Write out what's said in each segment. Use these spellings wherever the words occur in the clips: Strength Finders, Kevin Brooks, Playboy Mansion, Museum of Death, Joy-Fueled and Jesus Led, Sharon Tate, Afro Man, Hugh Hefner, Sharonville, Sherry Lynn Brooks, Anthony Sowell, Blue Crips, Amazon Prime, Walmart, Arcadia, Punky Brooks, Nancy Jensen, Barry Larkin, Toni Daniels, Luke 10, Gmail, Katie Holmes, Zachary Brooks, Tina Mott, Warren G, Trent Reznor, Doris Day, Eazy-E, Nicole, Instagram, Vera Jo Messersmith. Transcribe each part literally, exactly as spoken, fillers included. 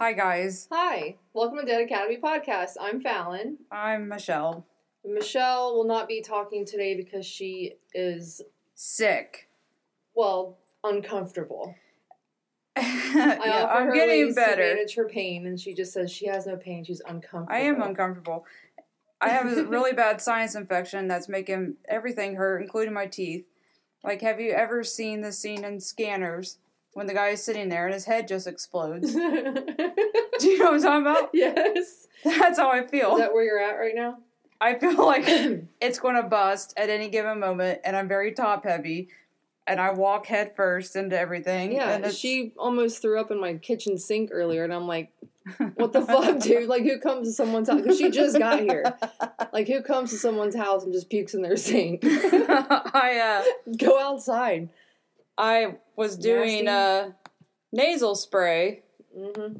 Hi, guys. Hi. Welcome to Dead Academy Podcast. I'm Fallon. I'm Michelle. Michelle will not be talking today because she is... sick. Well, uncomfortable. I yeah, offer I'm her getting better. To manage her pain, and she just says she has no pain. She's uncomfortable. I am uncomfortable. I have a really bad sinus infection that's making everything hurt, including my teeth. Like, have you ever seen the scene in Scanners? When the guy is sitting there and his head just explodes. Do you know what I'm talking about? Yes. That's how I feel. Is that where you're at right now? I feel like it's going to bust at any given moment, and I'm very top-heavy, and I walk head first into everything. Yeah, and she almost threw up in my kitchen sink earlier, and I'm like, what the fuck, dude? Like, who comes to someone's house? Because she just got here. Like, who comes to someone's house and just pukes in their sink? I, uh... Go outside. I was doing a uh, nasal spray, mm-hmm.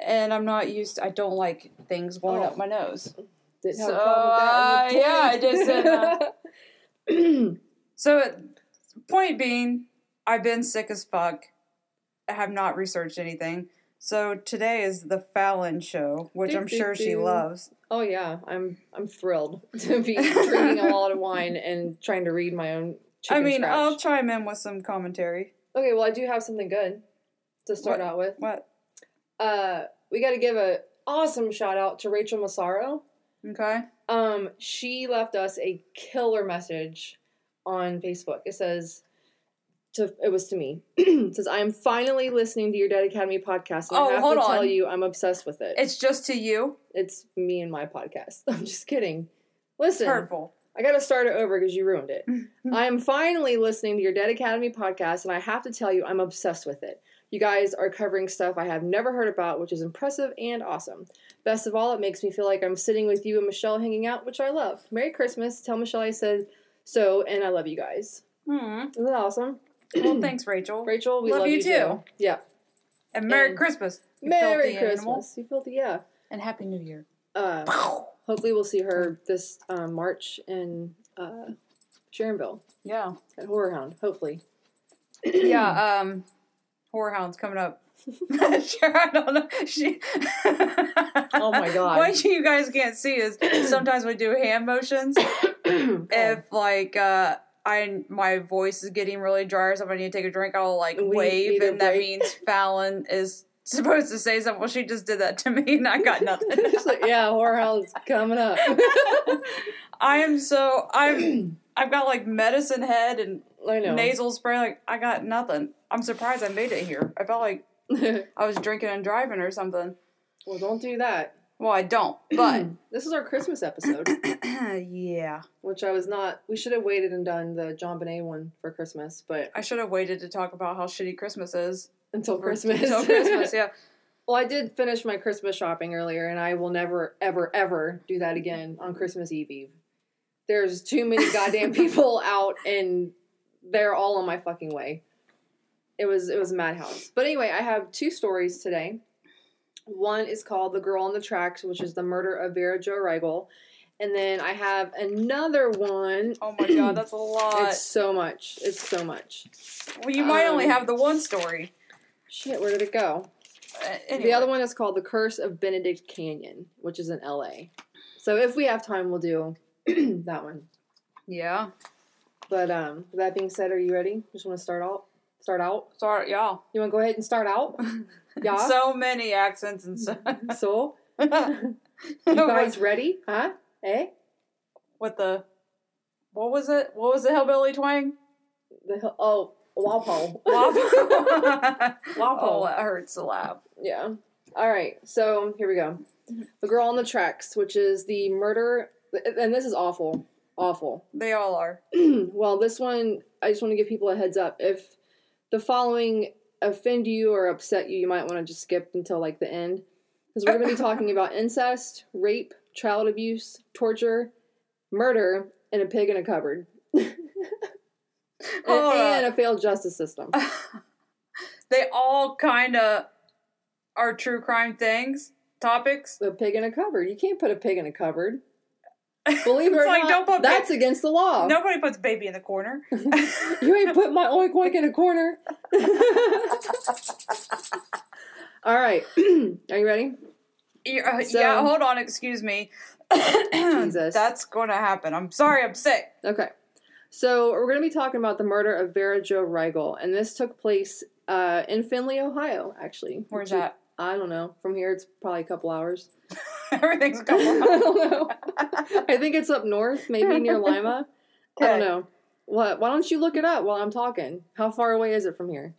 and I'm not used to, I don't like things going oh. up my nose. Didn't have so, a problem with that. Uh, yeah, I did. So, point being, I've been sick as fuck. I have not researched anything. So, today is the Fallon show, which do, I'm do, sure do. she loves. Oh, yeah. I'm I'm thrilled to be drinking a lot of wine and trying to read my own... I mean, scratch. I'll chime in with some commentary. Okay, well, I do have something good to start what, out with. What? Uh, we got to give an awesome shout out to Rachel Massaro. Okay. Um, she left us a killer message on Facebook. It says, to, it was to me. It says, I am finally listening to your Dead Academy podcast. And oh, I have hold to on. tell you, I'm obsessed with it. It's just to you? It's me and my podcast. I'm just kidding. Listen. It's hurtful. I gotta start it over because you ruined it. I am finally listening to your Dead Academy podcast, and I have to tell you, I'm obsessed with it. You guys are covering stuff I have never heard about, which is impressive and awesome. Best of all, it makes me feel like I'm sitting with you and Michelle hanging out, which I love. Merry Christmas. Tell Michelle I said so, and I love you guys. Aww. Isn't that awesome? Well, thanks, Rachel. Rachel, we love, love you, you too. too. Yeah. And Merry and Christmas. Merry Christmas. Animal. You filthy, yeah. And Happy New Year. Uh, hopefully we'll see her this um, March in uh, Sharonville. Yeah. At Horrorhound, hopefully. yeah, um, Horrorhound's coming up. Sure, I don't know. She oh my god. What you guys can't see is sometimes we do hand motions. if like uh, I my voice is getting really dry or something, I need to take a drink, I'll like we wave and that means Fallon is... supposed to say something. Well, she just did that to me, and I got nothing. She's like, yeah, Horrorhound's coming up. I am so I'm I've got like medicine head and nasal spray. Like I got nothing. I'm surprised I made it here. I felt like I was drinking and driving or something. Well, don't do that. Well, I don't. But this is our Christmas episode. Yeah, which I was not. We should have waited and done the John Bonet one for Christmas, but I should have waited to talk about how shitty Christmas is. Until Christmas. Until Christmas, yeah. Well, I did finish my Christmas shopping earlier, and I will never, ever, ever do that again on Christmas Eve Eve. There's too many goddamn people out, and they're all on my fucking way. It was it was a madhouse. But anyway, I have two stories today. One is called The Girl on the Tracks, which is the murder of Vera Jo Riegel. And then I have another one. Oh my god, that's a lot. It's so much. It's so much. Well, you might um, only have the one story. Shit, where did it go? Uh, anyway. The other one is called The Curse of Benedict Canyon, which is in L A. So if we have time, we'll do that one. Yeah. But um, with that being said, are you ready? Just want to start out? Start out? Start, yeah. You want to go ahead and start out? Yeah. So many accents and so. So? You guys ready? Huh? Eh? What the? What was it? What was the hillbilly twang? The Oh. Wapo. Wapo. Oh, that hurts to laugh. Yeah. All right. So, here we go. The Girl on the Tracks, which is the murder... And this is awful. Awful. They all are. Well, this one, I just want to give people a heads up. If the following offend you or upset you, you might want to just skip until, like, the end. Because we're going to be talking about incest, rape, child abuse, torture, murder, and a pig in a cupboard. And, and a failed justice system. They all kind of are true crime things, topics. A pig in a cupboard. You can't put a pig in a cupboard. Believe it or like, not, don't that's baby. Against the law. Nobody puts baby in the corner. You ain't put my oink oink in a corner. All right. Are you ready? Yeah, so, yeah, hold on. Excuse me. Jesus. That's going to happen. I'm sorry. I'm sick. Okay. So we're going to be talking about the murder of Vera Jo Riegel. And this took place uh, in Findlay, Ohio, actually. Where's that? You, I don't know. From here, it's probably a couple hours. Everything's a couple hours. I don't know. I think it's up north, maybe near Lima. Okay. I don't know. What? Why don't you look it up while I'm talking? How far away is it from here?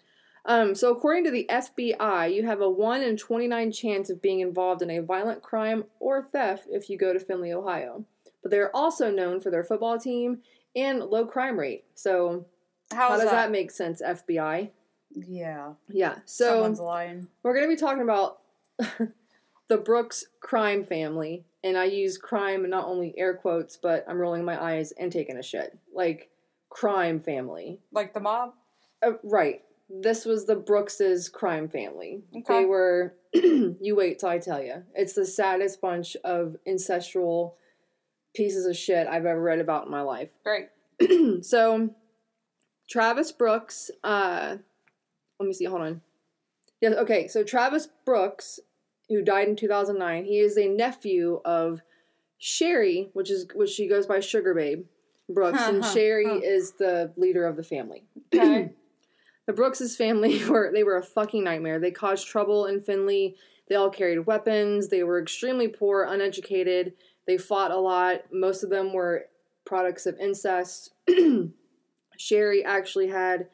Um, so according to the F B I, you have a one in twenty-nine chance of being involved in a violent crime or theft if you go to Findlay, Ohio. But they're also known for their football team and low crime rate. So how, how does that? that make sense, F B I? Yeah. Yeah. So someone's lying. We're going to be talking about the Brooks crime family. And I use crime and not only air quotes, but I'm rolling my eyes and taking a shit. Like, crime family. Like the mob? Uh, right. This was the Brooks's crime family. Okay. They were, you wait till I tell you. It's the saddest bunch of ancestral pieces of shit I've ever read about in my life. Great. So, Travis Brooks, uh, let me see, hold on. Yeah, okay, so Travis Brooks, who died in two thousand nine, he is a nephew of Sherry, which is which she goes by Sugar Babe Brooks, huh, and huh, Sherry huh. is the leader of the family. Okay. The Brooks's family, were they were a fucking nightmare. They caused trouble in Findlay. They all carried weapons. They were extremely poor, uneducated. They fought a lot. Most of them were products of incest. Sherry actually had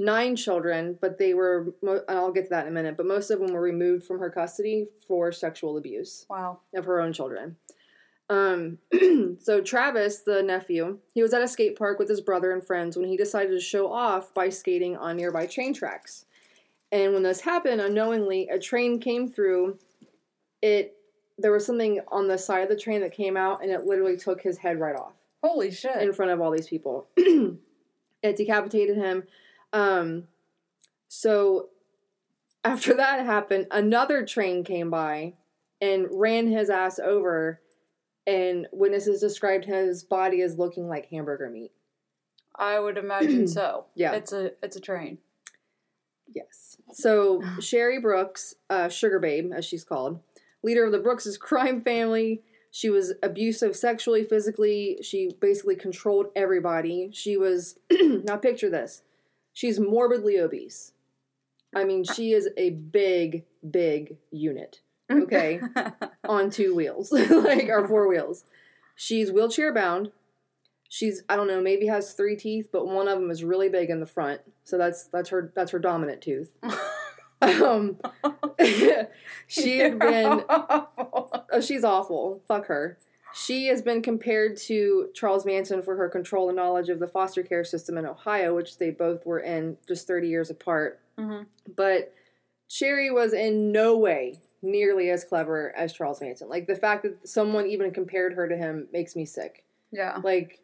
nine children, but they were, and I'll get to that in a minute, but most of them were removed from her custody for sexual abuse. Wow. Of her own children. Um, so Travis, the nephew, he was at a skate park with his brother and friends when he decided to show off by skating on nearby train tracks. And when this happened, unknowingly, a train came through. It, there was something on the side of the train that came out, and it literally took his head right off. Holy shit. In front of all these people. It decapitated him. Um, so after that happened, another train came by and ran his ass over. And witnesses described his body as looking like hamburger meat. I would imagine so. Yeah. It's a it's a train. Yes. So, Sherry Brooks, uh, Sugar Babe, as she's called, leader of the Brooks' crime family. She was abusive sexually, physically. She basically controlled everybody. She was, now picture this. She's morbidly obese. I mean, she is a big, big unit. Okay, on two wheels, like, or four wheels. She's wheelchair bound. She's, I don't know, maybe has three teeth, but one of them is really big in the front. So that's, that's her, that's her dominant tooth. um, she had been, oh, she's awful. Fuck her. She has been compared to Charles Manson for her control and knowledge of the foster care system in Ohio, which they both were in just thirty years apart. Mm-hmm. But Sherry was in no way nearly as clever as Charles Manson. Like, the fact that someone even compared her to him makes me sick. Yeah. Like,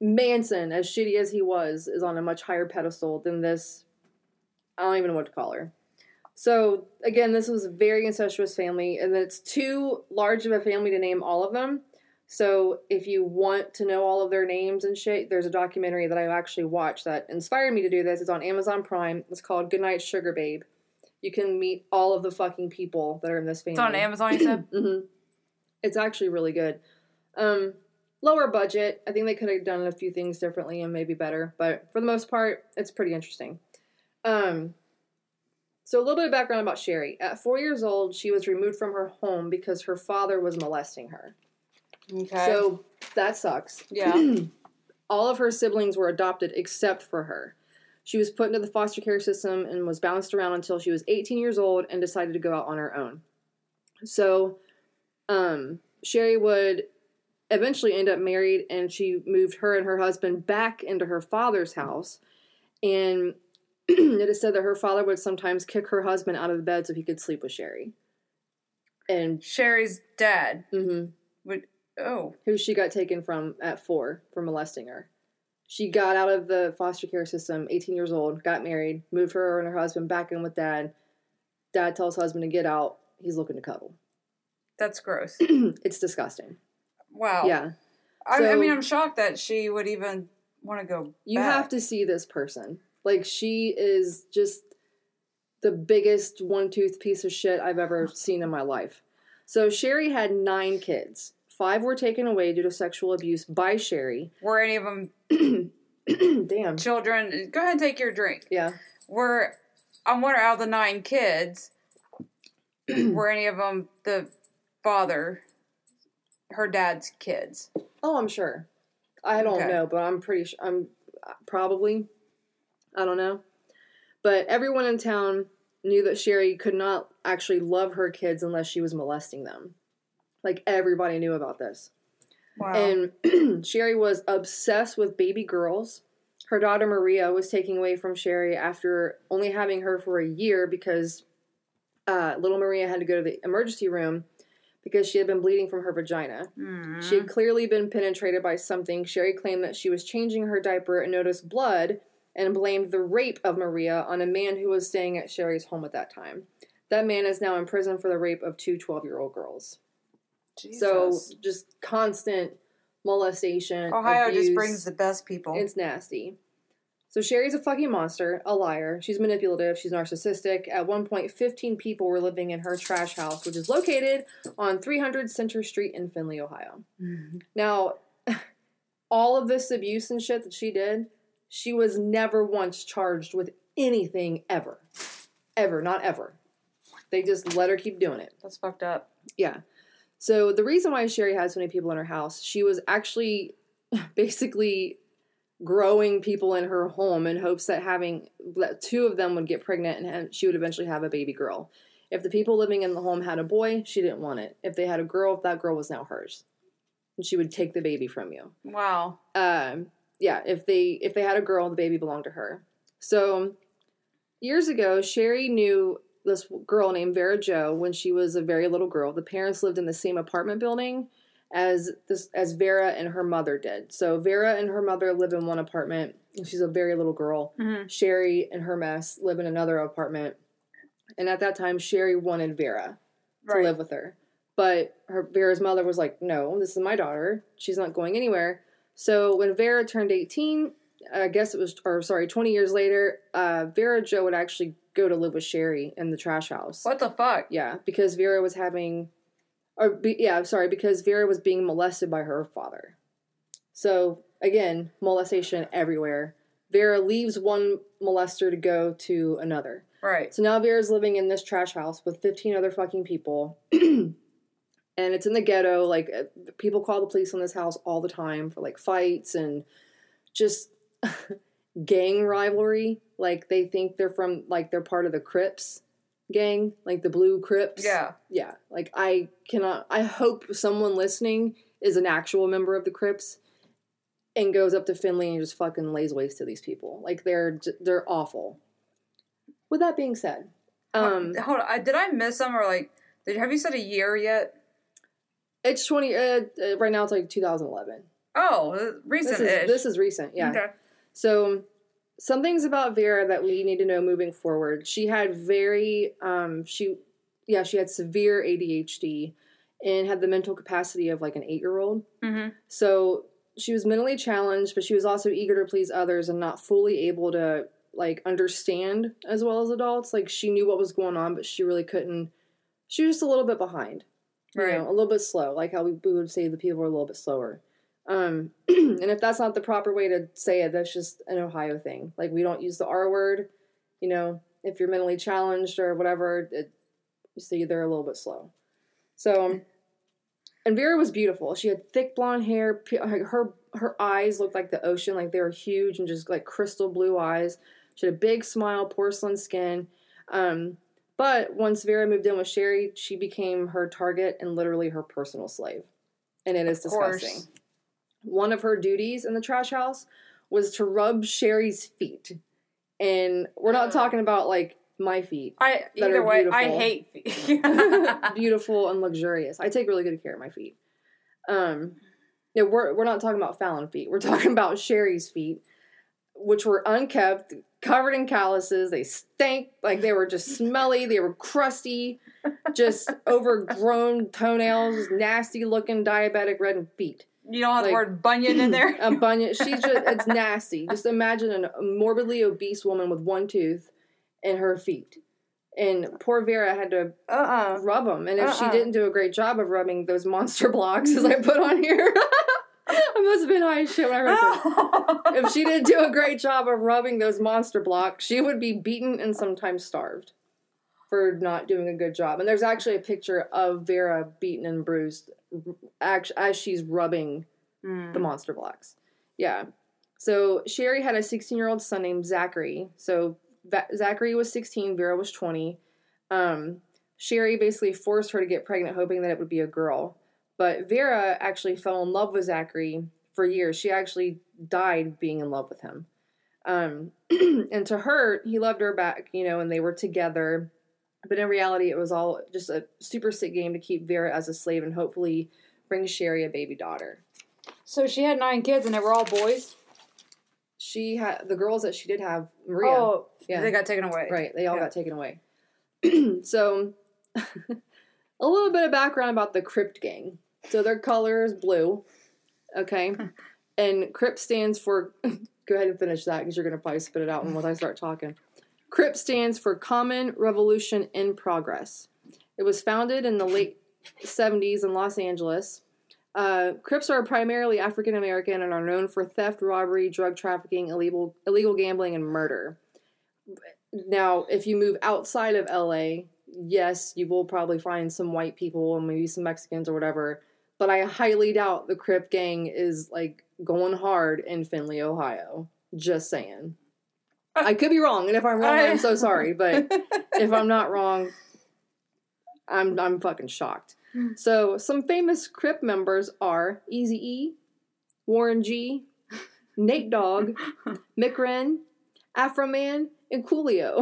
Manson, as shitty as he was, is on a much higher pedestal than this. I don't even know what to call her. So, again, this was a very incestuous family, and it's too large of a family to name all of them. So, if you want to know all of their names and shit, there's a documentary that I actually watched that inspired me to do this. It's on Amazon Prime. It's called Goodnight Sugar Babe. You can meet all of the fucking people that are in this family. It's on Amazon, you said? Mm-hmm. It's actually really good. Um, lower budget. I think they could have done a few things differently and maybe better. But for the most part, it's pretty interesting. Um, so a little bit of background about Sherry. At four years old, she was removed from her home because her father was molesting her. Okay. So that sucks. Yeah. All of her siblings were adopted except for her. She was put into the foster care system and was bounced around until she was eighteen years old and decided to go out on her own. So, um, Sherry would eventually end up married, and she moved her and her husband back into her father's house. And it is said that her father would sometimes kick her husband out of the bed so he could sleep with Sherry. And Sherry's dad mm-hmm, would, oh. Who she got taken from at four for molesting her. She got out of the foster care system, eighteen years old, got married, moved her and her husband back in with dad. Dad tells husband to get out. He's looking to cuddle. That's gross. It's disgusting. Wow. Yeah. So, I, I mean, I'm shocked that she would even want to go you back. Have to see this person. Like, she is just the biggest one-tooth piece of shit I've ever seen in my life. So Sherry had nine kids. Five were taken away due to sexual abuse by Sherry. Were any of them... Damn. Children... Go ahead and take your drink. Yeah. Were... I wonder, out of the nine kids, were any of them the father... her dad's kids? Oh, I'm sure. I don't okay. know, but I'm pretty sure. I'm probably. I don't know. But everyone in town knew that Sherry could not actually love her kids unless she was molesting them. Like, everybody knew about this. Wow. And Sherry was obsessed with baby girls. Her daughter Maria was taken away from Sherry after only having her for a year because uh, little Maria had to go to the emergency room because she had been bleeding from her vagina. Mm. She had clearly been penetrated by something. Sherry claimed that she was changing her diaper and noticed blood and blamed the rape of Maria on a man who was staying at Sherry's home at that time. That man is now in prison for the rape of two twelve-year-old girls. Jesus. So, just constant molestation, Ohio abuse. Just brings the best people. It's nasty. So Sherry's a fucking monster, a liar. She's manipulative. She's narcissistic. At one point, fifteen people were living in her trash house, which is located on three hundred Center Street in Findlay, Ohio. Mm-hmm. Now, all of this abuse and shit that she did, she was never once charged with anything ever. Ever. Not ever. They just let her keep doing it. That's fucked up. Yeah. So the reason why Sherry had so many people in her house, she was actually basically... growing people in her home in hopes that having that two of them would get pregnant and she would eventually have a baby girl. If the people living in the home had a boy, she didn't want it. If they had a girl, that girl was now hers, and she would take the baby from you. Wow. Um. Yeah. If they if they had a girl, the baby belonged to her. So years ago, Sherry knew this girl named Vera Jo when she was a very little girl. The parents lived in the same apartment building as this, as Vera and her mother did. So Vera and her mother live in one apartment. She's a very little girl. Mm-hmm. Sherry and her mess live in another apartment. And at that time, Sherry wanted Vera right. to live with her. But her Vera's mother was like, no, this is my daughter. She's not going anywhere. So when Vera turned eighteen, I guess it was, or sorry, twenty years later, uh, Vera Jo would actually go to live with Sherry in the trash house. What the fuck? Yeah, because Vera was having... Or be, yeah, I'm sorry, because Vera was being molested by her father. So, again, molestation everywhere. Vera leaves one molester to go to another. Right. So now Vera's living in this trash house with fifteen other fucking people. And it's in the ghetto. Like, people call the police on this house all the time for, like, fights and just gang rivalry. Like, they think they're from, like, they're part of the Crips gang, like the Blue Crips. Yeah. Yeah. Like, I cannot, I hope someone listening is an actual member of the Crips and goes up to Findlay and just fucking lays waste to these people. Like, they're, they're awful. With that being said, um, hold on, I, did I miss them or like, did, have you said a year yet? It's twenty, uh, right now it's like two thousand eleven. Oh, recent-ish. This is, this is recent, yeah. Okay. So, some things about Vera that we need to know moving forward. She had very, um, she, yeah, she had severe A D H D and had the mental capacity of like an eight-year-old. Mm-hmm. So she was mentally challenged, but she was also eager to please others and not fully able to like understand as well as adults. Like, she knew what was going on, but she really couldn't. She was just a little bit behind, right? You know, a little bit slow, like how we, we would say the people were a little bit slower. Um, and if that's not the proper way to say it, that's just an Ohio thing. Like, we don't use the R word, you know, if you're mentally challenged or whatever, it, you see they're a little bit slow. So, and Vera was beautiful. She had thick blonde hair. Her, her eyes looked like the ocean, like they were huge and just like crystal blue eyes. She had a big smile, porcelain skin. Um, but once Vera moved in with Sherry, she became her target and literally her personal slave. And it is disgusting. Of course. One of her duties in the trash house was to rub Sherry's feet. And we're not talking about, like, my feet. I Either way, beautiful. I hate feet. Beautiful and luxurious. I take really good care of my feet. Um, no, we're, we're not talking about Fallon feet. We're talking about Sherry's feet, which were unkept, covered in calluses. They stank. Like, they were just smelly. They were crusty. Just overgrown toenails. Nasty-looking diabetic red feet. You don't have like, the word bunion in there? A bunion. She's just, it's nasty. Just imagine a morbidly obese woman with one tooth and her feet. And poor Vera had to uh-uh. rub them. And if uh-uh. she didn't do a great job of rubbing those monster blocks, as I put on here, I must have been high as shit when I read this. If she didn't do a great job of rubbing those monster blocks, she would be beaten and sometimes starved for not doing a good job. And there's actually a picture of Vera beaten and bruised as she's rubbing mm. the monster blocks. Yeah. So Sherry had a sixteen-year-old son named Zachary. So Zachary was sixteen, Vera was twenty. Um, Sherry basically forced her to get pregnant, hoping that it would be a girl. But Vera actually fell in love with Zachary for years. She actually died being in love with him. Um, and to her, he loved her back, you know, and they were together. But in reality, it was all just a super sick game to keep Vera as a slave and hopefully bring Sherry a baby daughter. So she had nine kids and they were all boys? She had, the girls that she did have, Maria. Oh, yeah. They got taken away. Right, they all yeah. got taken away. So, a little bit of background about the Crypt Gang. So their color is blue, okay? And Crypt stands for, go ahead and finish that because you're going to probably spit it out once I start talking. C R I P stands for Common Revolution in Progress. It was founded in the late seventies in Los Angeles. Uh, Crips are primarily African American and are known for theft, robbery, drug trafficking, illegal illegal gambling, and murder. Now, if you move outside of L A, yes, you will probably find some white people and maybe some Mexicans or whatever, but I highly doubt the Crip Gang is, like, going hard in Findlay, Ohio. Just saying. I could be wrong, and if I'm wrong, I'm so sorry. But if I'm not wrong, I'm I'm fucking shocked. So some famous Crip members are Eazy-E, Warren G, Nate Dog, Mick Ren, Afro Man, and Coolio.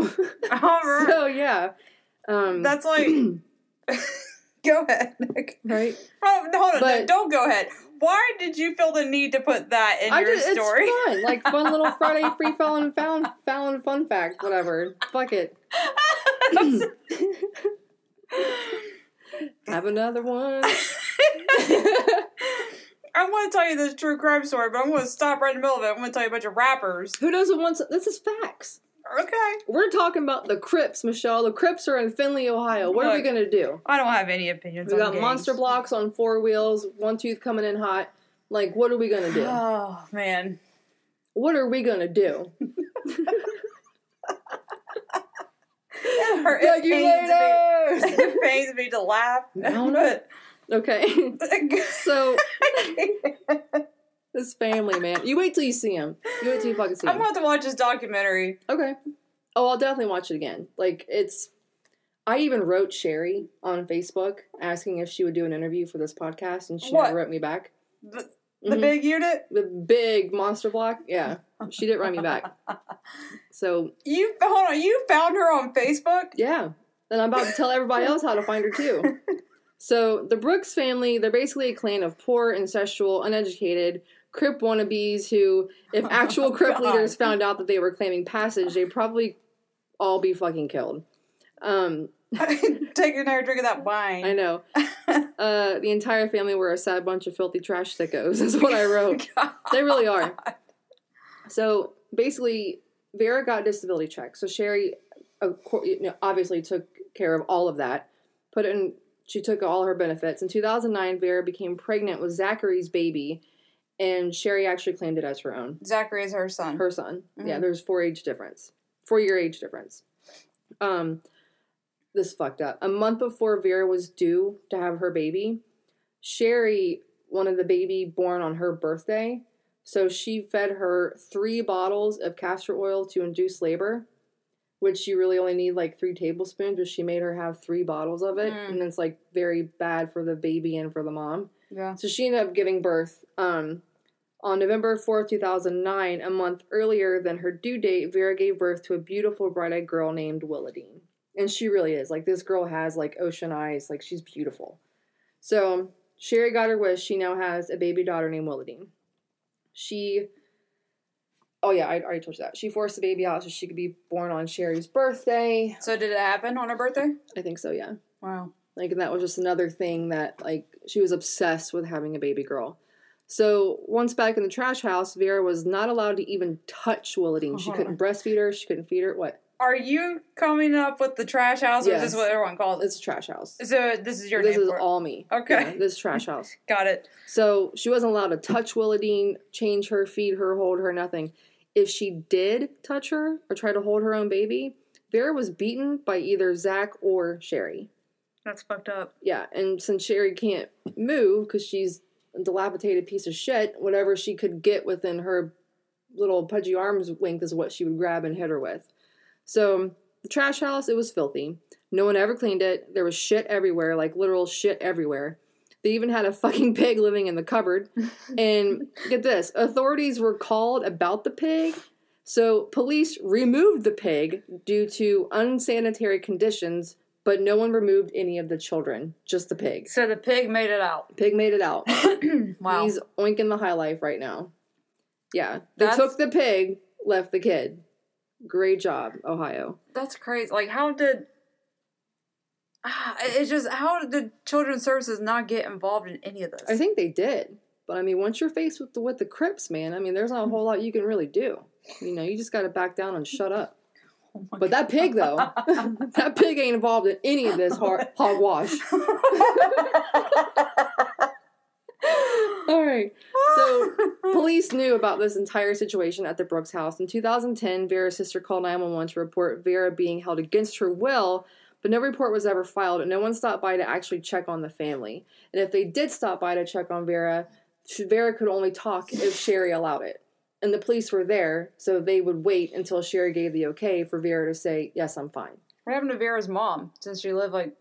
All right. So yeah, um, that's like. Go ahead, Nick. Right? Oh, no, hold on, but, no, don't go ahead. Why did you feel the need to put that in I your did, story? It's fun, like fun little Friday free Fallon found Fallon fun fact, whatever. Fuck it. Have another one. I want to tell you this true crime story, but I'm going to stop right in the middle of it. I'm going to tell you a bunch of rappers. Who doesn't want to, this is facts. Okay. We're talking about the Crips, Michelle. The Crips are in Findlay, Ohio. What Look, are we going to do? I don't have any opinions we on We got games. Monster blocks on four wheels, one tooth coming in hot. Like, what are we going to do? Oh, man. What are we going to do? It, it, pains me. It pains me to laugh. No, no. Okay. So... This family, man. You wait till you see him. You wait till you fucking see him. I'm about to watch this documentary. Okay. Oh, I'll definitely watch it again. Like, it's... I even wrote Sherry on Facebook asking if she would do an interview for this podcast, and she what? never wrote me back. The, the mm-hmm. big unit? The big monster block? Yeah. She didn't write me back. So... You... Hold on. You found her on Facebook? Yeah. And I'm about to tell everybody else how to find her, too. So, the Brooks family, they're basically a clan of poor, incestual, uneducated... Crip wannabes who, if actual oh, Crip God. leaders found out that they were claiming passage, they'd probably all be fucking killed. Um, Take another drink of that wine. I know. Uh, the entire family were a sad bunch of filthy trash sickos, is what I wrote. They really are. So, basically, Vera got disability checks. So, Sherry obviously took care of all of that. Put it in, she took all her benefits. In two thousand nine, Vera became pregnant with Zachary's baby, and Sherry actually claimed it as her own. Zachary is her son. Her son. Mm-hmm. Yeah, there's four age difference. Four year age difference. Um, this fucked up. A month before Vera was due to have her baby, Sherry wanted the baby born on her birthday. So she fed her three bottles of castor oil to induce labor, which she really only needed like three tablespoons, but she made her have three bottles of it. Mm. And it's like very bad for the baby and for the mom. Yeah. So she ended up giving birth um, on November fourth, two thousand nine, a month earlier than her due date. Vera gave birth to a beautiful bright-eyed girl named Willadine. And she really is. Like, this girl has, like, ocean eyes. Like, she's beautiful. So Sherry got her wish. She now has a baby daughter named Willadine. She, oh, yeah, I already told you that. She forced the baby out so she could be born on Sherry's birthday. So did it happen on her birthday? I think so, yeah. Wow. Like, and that was just another thing that, like, she was obsessed with having a baby girl. So once back in the trash house, Vera was not allowed to even touch Willadine. Uh-huh. She couldn't breastfeed her. She couldn't feed her. What? Are you coming up with the trash house, or yes. is this what everyone calls it? It's trash house. So this is your this name is for it? All me. Okay. Yeah, this is trash house. Got it. So she wasn't allowed to touch Willadine, change her, feed her, hold her, nothing. If she did touch her or try to hold her own baby, Vera was beaten by either Zach or Sherry. That's fucked up. Yeah, and since Sherry can't move because she's a dilapidated piece of shit, whatever she could get within her little pudgy arm's length is what she would grab and hit her with. So, the trash house, it was filthy. No one ever cleaned it. There was shit everywhere, like literal shit everywhere. They even had a fucking pig living in the cupboard. And get this, authorities were called about the pig. So, police removed the pig due to unsanitary conditions, but no one removed any of the children, just the pig. So, the pig made it out. Pig made it out. Wow. He's oinking the high life right now. Yeah. They That's... took the pig, left the kid. Great job, Ohio. That's crazy. Like, how did... Ah, it's just, how did Children's Services not get involved in any of this? I think they did. But, I mean, once you're faced with the, with the Crips, man, I mean, there's not a whole lot you can really do. You know, you just got to back down and shut up. Oh but God. That pig, though, that pig ain't involved in any of this hog- hogwash. All right. So, police knew about this entire situation at the Brooks house. In two thousand ten, Vera's sister called nine one one to report Vera being held against her will, but no report was ever filed, and no one stopped by to actually check on the family. And if they did stop by to check on Vera, Vera could only talk if Sherry allowed it. And the police were there, so they would wait until Sherry gave the okay for Vera to say, yes, I'm fine. What happened to Vera's mom, since she lived, like...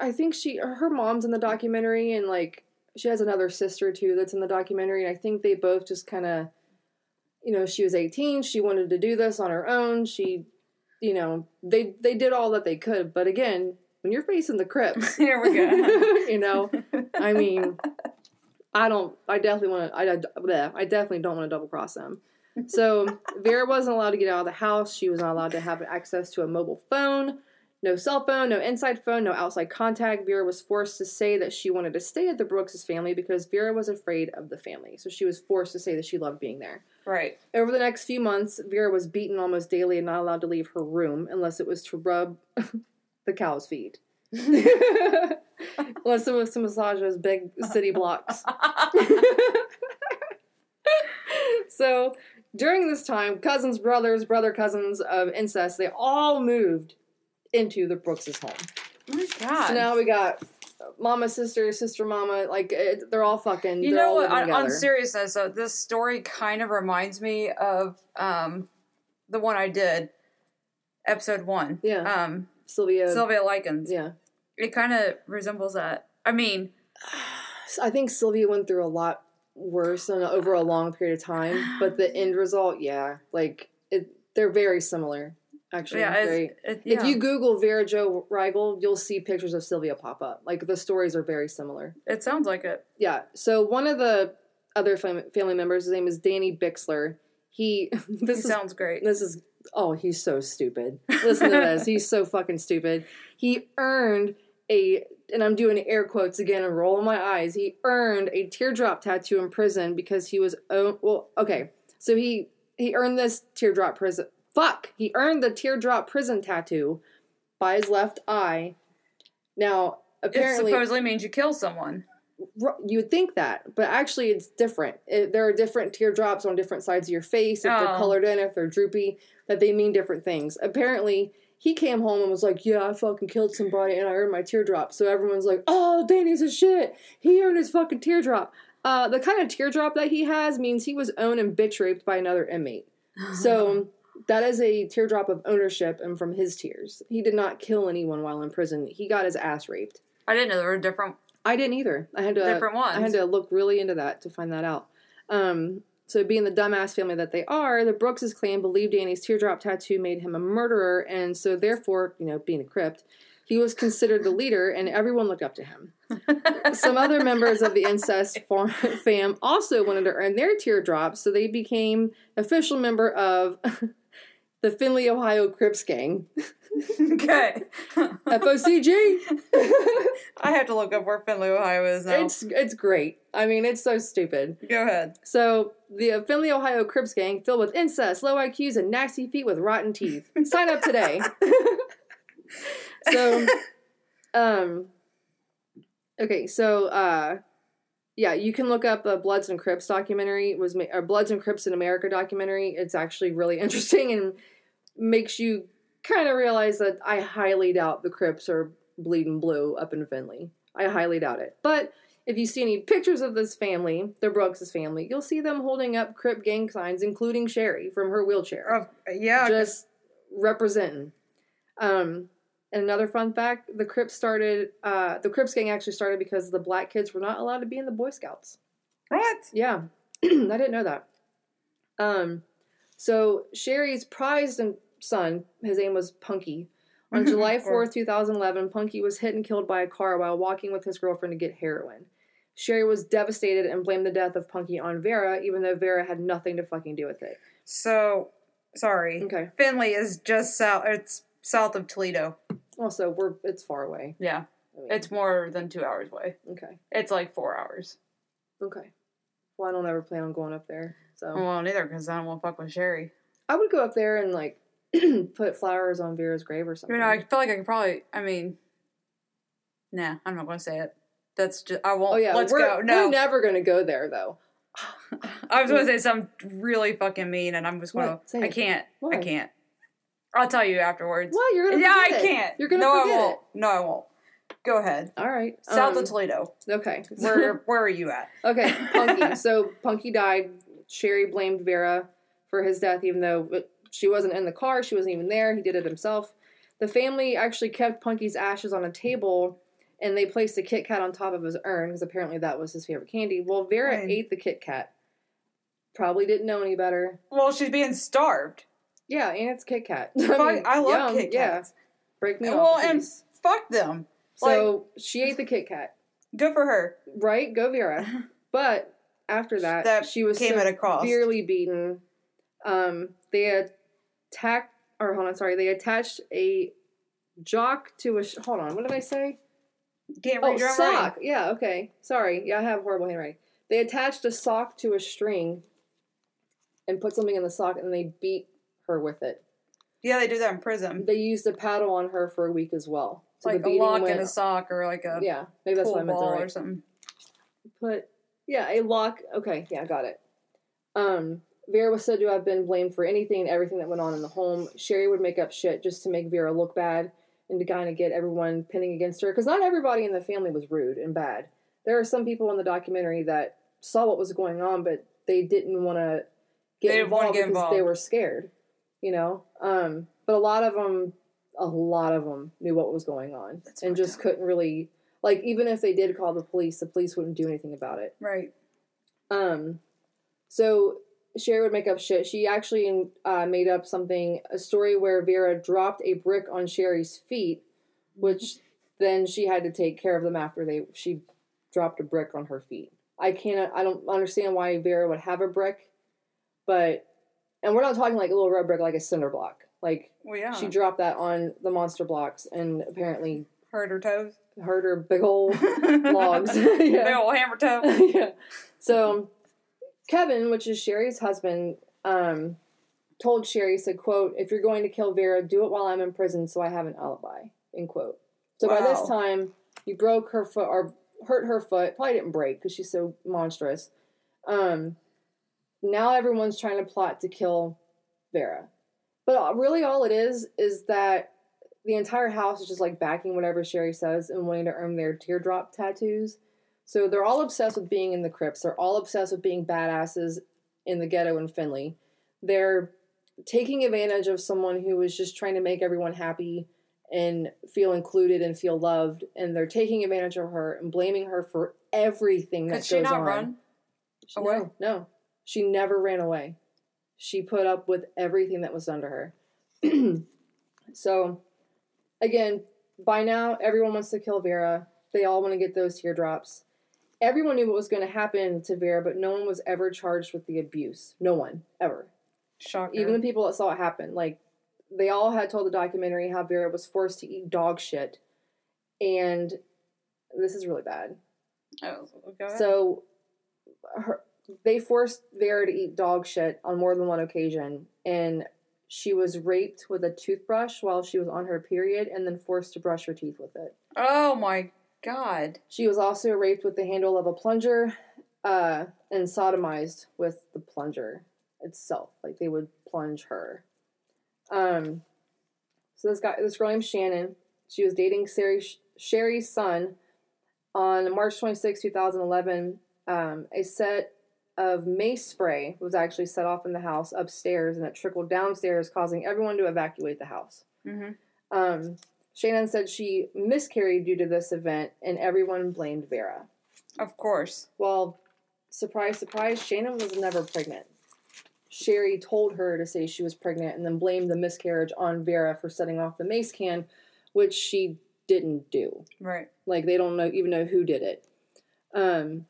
I think she... Her mom's in the documentary, and, like... She has another sister, too, that's in the documentary, and I think they both just kind of, you know, she was eighteen, she wanted to do this on her own, she, you know, they they did all that they could, but again, when you're facing the Crips, here we go, you know, I mean, I don't, I definitely want to, I, I definitely don't want to double-cross them. So, Vera wasn't allowed to get out of the house, she was not allowed to have access to a mobile phone. No cell phone, no inside phone, no outside contact. Vera was forced to say that she wanted to stay at the Brooks' family because Vera was afraid of the family. So she was forced to say that she loved being there. Right. Over the next few months, Vera was beaten almost daily and not allowed to leave her room unless it was to rub the cow's feet. Unless it was to massage those big city blocks. So during this time, cousins, brothers, brother cousins of incest, they all moved into the Brooks' home. Oh my God. So now we got mama, sister, sister, mama. Like, it, they're all fucking, you know what, on, on seriousness, so this story kind of reminds me of um, the one I did, episode one. Yeah. Um, Sylvia. Sylvia Likens. Yeah. It kind of resembles that. I mean. I think Sylvia went through a lot worse and over a long period of time, but the end result, yeah. Like, it, they're very similar. Actually, yeah, very, it, yeah. If you Google Vera Jo Riegel, you'll see pictures of Sylvia pop up. Like, the stories are very similar. It sounds like it. Yeah. So, one of the other fam- family members, his name is Danny Bixler. He... This he is, sounds great. This is... Oh, he's so stupid. Listen to this. He's so fucking stupid. He earned a... And I'm doing air quotes again and rolling my eyes. He earned a teardrop tattoo in prison because he was... Oh, well, okay. So, he, he earned this teardrop prison... Fuck! He earned the teardrop prison tattoo by his left eye. Now, apparently... It supposedly means you kill someone. You would think that, but actually it's different. It, there are different teardrops on different sides of your face, if oh. they're colored in, if they're droopy, that they mean different things. Apparently, he came home and was like, yeah, I fucking killed somebody and I earned my teardrop. So everyone's like, oh, Danny's a shit! He earned his fucking teardrop. Uh, the kind of teardrop that he has means he was owned and bitch-raped by another inmate. So... That is a teardrop of ownership and from his tears. He did not kill anyone while in prison. He got his ass raped. I didn't know there were different... I didn't either. I had to, different ones. I had to look really into that to find that out. Um, so being the dumbass family that they are, the Brooks' clan believed Danny's teardrop tattoo made him a murderer, and so therefore, you know, being a Crypt, he was considered the leader, and everyone looked up to him. Some other members of the incest fam also wanted to earn their teardrops, so they became official member of... The Findlay, Ohio Crips gang. Okay. F O C G. I have to look up where Findlay, Ohio is now. It's, it's great. I mean, it's so stupid. Go ahead. So, the Findlay, Ohio Crips gang filled with incest, low I Qs, and nasty feet with rotten teeth. Sign up today. So, um, okay, so, uh, yeah, you can look up a Bloods and Crips documentary. It was ma- a Bloods and Crips in America documentary. It's actually really interesting and makes you kind of realize that I highly doubt the Crips are bleeding blue up in Findlay. I highly doubt it. But if you see any pictures of this family, the Brooks' family, you'll see them holding up Crip gang signs, including Sherry from her wheelchair. Oh, yeah. Just representing. Um, and another fun fact, the Crips started, uh, the Crips gang actually started because the black kids were not allowed to be in the Boy Scouts. What? Yeah. I didn't know that. Um, so Sherry's prized and son, his name was Punky. On July fourth, twenty eleven, Punky was hit and killed by a car while walking with his girlfriend to get heroin. Sherry was devastated and blamed the death of Punky on Vera, even though Vera had nothing to fucking do with it. So, sorry. Okay. Findlay is just south, it's south of Toledo. Also, we're, it's far away. Yeah. I mean, it's more than two hours away. Okay. It's like four hours. Okay. Well, I don't ever plan on going up there, so. Well, neither, because I don't want to fuck with Sherry. I would go up there and, like, put flowers on Vera's grave or something. You know, I feel like I could probably, I mean, nah, I'm not going to say it. That's just, I won't, oh, yeah, let's go. No. We're never going to go there, though. I was going to say something really fucking mean, and I'm just going to, I can't. Why? I can't. I'll tell you afterwards. Why? You're going to forget Yeah, I can't. It. You're going to no, forget I won't. It. No, I won't. Go ahead. All right. South um, of Toledo. Okay. Where, where are you at? Okay, Punky. So, Punky died. Sherry blamed Vera for his death, even though... It, she wasn't in the car. She wasn't even there. He did it himself. The family actually kept Punky's ashes on a table, and they placed a Kit Kat on top of his urn, because apparently that was his favorite candy. Well, Vera right. ate the Kit Kat. Probably didn't know any better. Well, she's being starved. Yeah, and it's Kit Kat. I, mean, I love yum, Kit Kats. Yeah. Break me well, off. Well, and fuck them. So, like, she ate the Kit Kat. Good for her. Right? Go Vera. But after that, that she was severely beaten. Um, they had Tack, or hold on, sorry. They attached a jock to a. Sh- hold on, what did I say? Can't read your handwriting. Oh, sock. Yeah, okay. Sorry. Yeah, I have horrible handwriting. They attached a sock to a string and put something in the sock, and they beat her with it. Yeah, they do that in prison. They used a paddle on her for a week as well. So like a lock went, and a sock, or like a yeah, maybe that's what I meant to write. Or something. But yeah, a lock. Okay, yeah, got it. Um. Vera was said to have been blamed for anything and everything that went on in the home. Sherry would make up shit just to make Vera look bad and to kind of get everyone pinning against her. Because not everybody in the family was rude and bad. There are some people in the documentary that saw what was going on, but they didn't want to get involved because they were scared. You know? Um, but a lot of them, a lot of them knew what was going on. That's and just couldn't really... Like, even if they did call the police, the police wouldn't do anything about it. Right. Um. So... Sherry would make up shit. She actually uh, made up something, a story where Vera dropped a brick on Sherry's feet, which then she had to take care of them after they she dropped a brick on her feet. I can't, I don't understand why Vera would have a brick, but, and we're not talking like a little red brick, like a cinder block. Like, well, yeah. She dropped that on the monster blocks and apparently... Hurt her toes? Hurt her big old logs. Yeah. Big old hammer toe. Yeah. So... Kevin, which is Sherry's husband, um, told Sherry, said, quote, if you're going to kill Vera, do it while I'm in prison so I have an alibi, end quote. So wow. By this time, you broke her foot, or hurt her foot, probably didn't break because she's so monstrous. Um, now everyone's trying to plot to kill Vera. But really all it is is that the entire house is just like backing whatever Sherry says and wanting to earn their teardrop tattoos. So they're all obsessed with being in the Crips. They're all obsessed with being badasses in the ghetto in Findlay. They're taking advantage of someone who is just trying to make everyone happy and feel included and feel loved. And they're taking advantage of her and blaming her for everything that goes on. Could she not run away? No, no. She never ran away. She put up with everything that was done to her. So, again, by now, everyone wants to kill Vera. They all want to get those teardrops. Everyone knew what was going to happen to Vera, but no one was ever charged with the abuse. No one, ever. Shocker. Even the people that saw it happen. Like, they all had told the documentary how Vera was forced to eat dog shit. And this is really bad. Oh, okay. So her, they forced Vera to eat dog shit on more than one occasion. And she was raped with a toothbrush while she was on her period and then forced to brush her teeth with it. Oh, my God. She was also raped with the handle of a plunger uh, and sodomized with the plunger itself. Like, they would plunge her. Um, so this guy, this girl named Shannon, she was dating Sherry, Sherry's son. On March twenty-sixth, twenty eleven, um, a set of mace spray was actually set off in the house upstairs, and it trickled downstairs, causing everyone to evacuate the house. Mm-hmm. Um, Shannon said she miscarried due to this event, and everyone blamed Vera. Of course. Well, surprise, surprise, Shannon was never pregnant. Sherry told her to say she was pregnant and then blamed the miscarriage on Vera for setting off the mace can, which she didn't do. Right. Like, they don't know even know who did it. Um,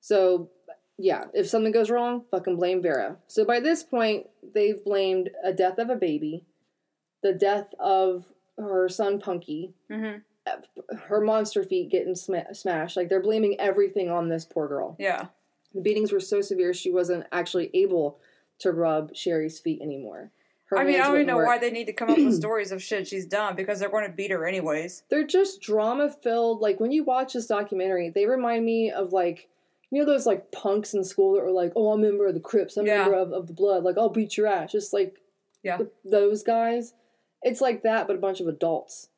so, yeah, if something goes wrong, fucking blame Vera. So by this point, they've blamed a death of a baby, the death of her son Punky, mm-hmm. her monster feet getting sm- smashed. Like, they're blaming everything on this poor girl. Yeah. The beatings were so severe, she wasn't actually able to rub Sherry's feet anymore. Her I mean, I don't even know work. why they need to come up with stories of shit she's done, because they're going to beat her anyways. They're just drama-filled. Like, when you watch this documentary, they remind me of, like, you know those, like, punks in school that were like, oh, I'm a member of the Crips, I'm a yeah. member of, of the Blood, like, I'll beat your ass. Just, like, yeah. th- those guys. It's like that, but a bunch of adults.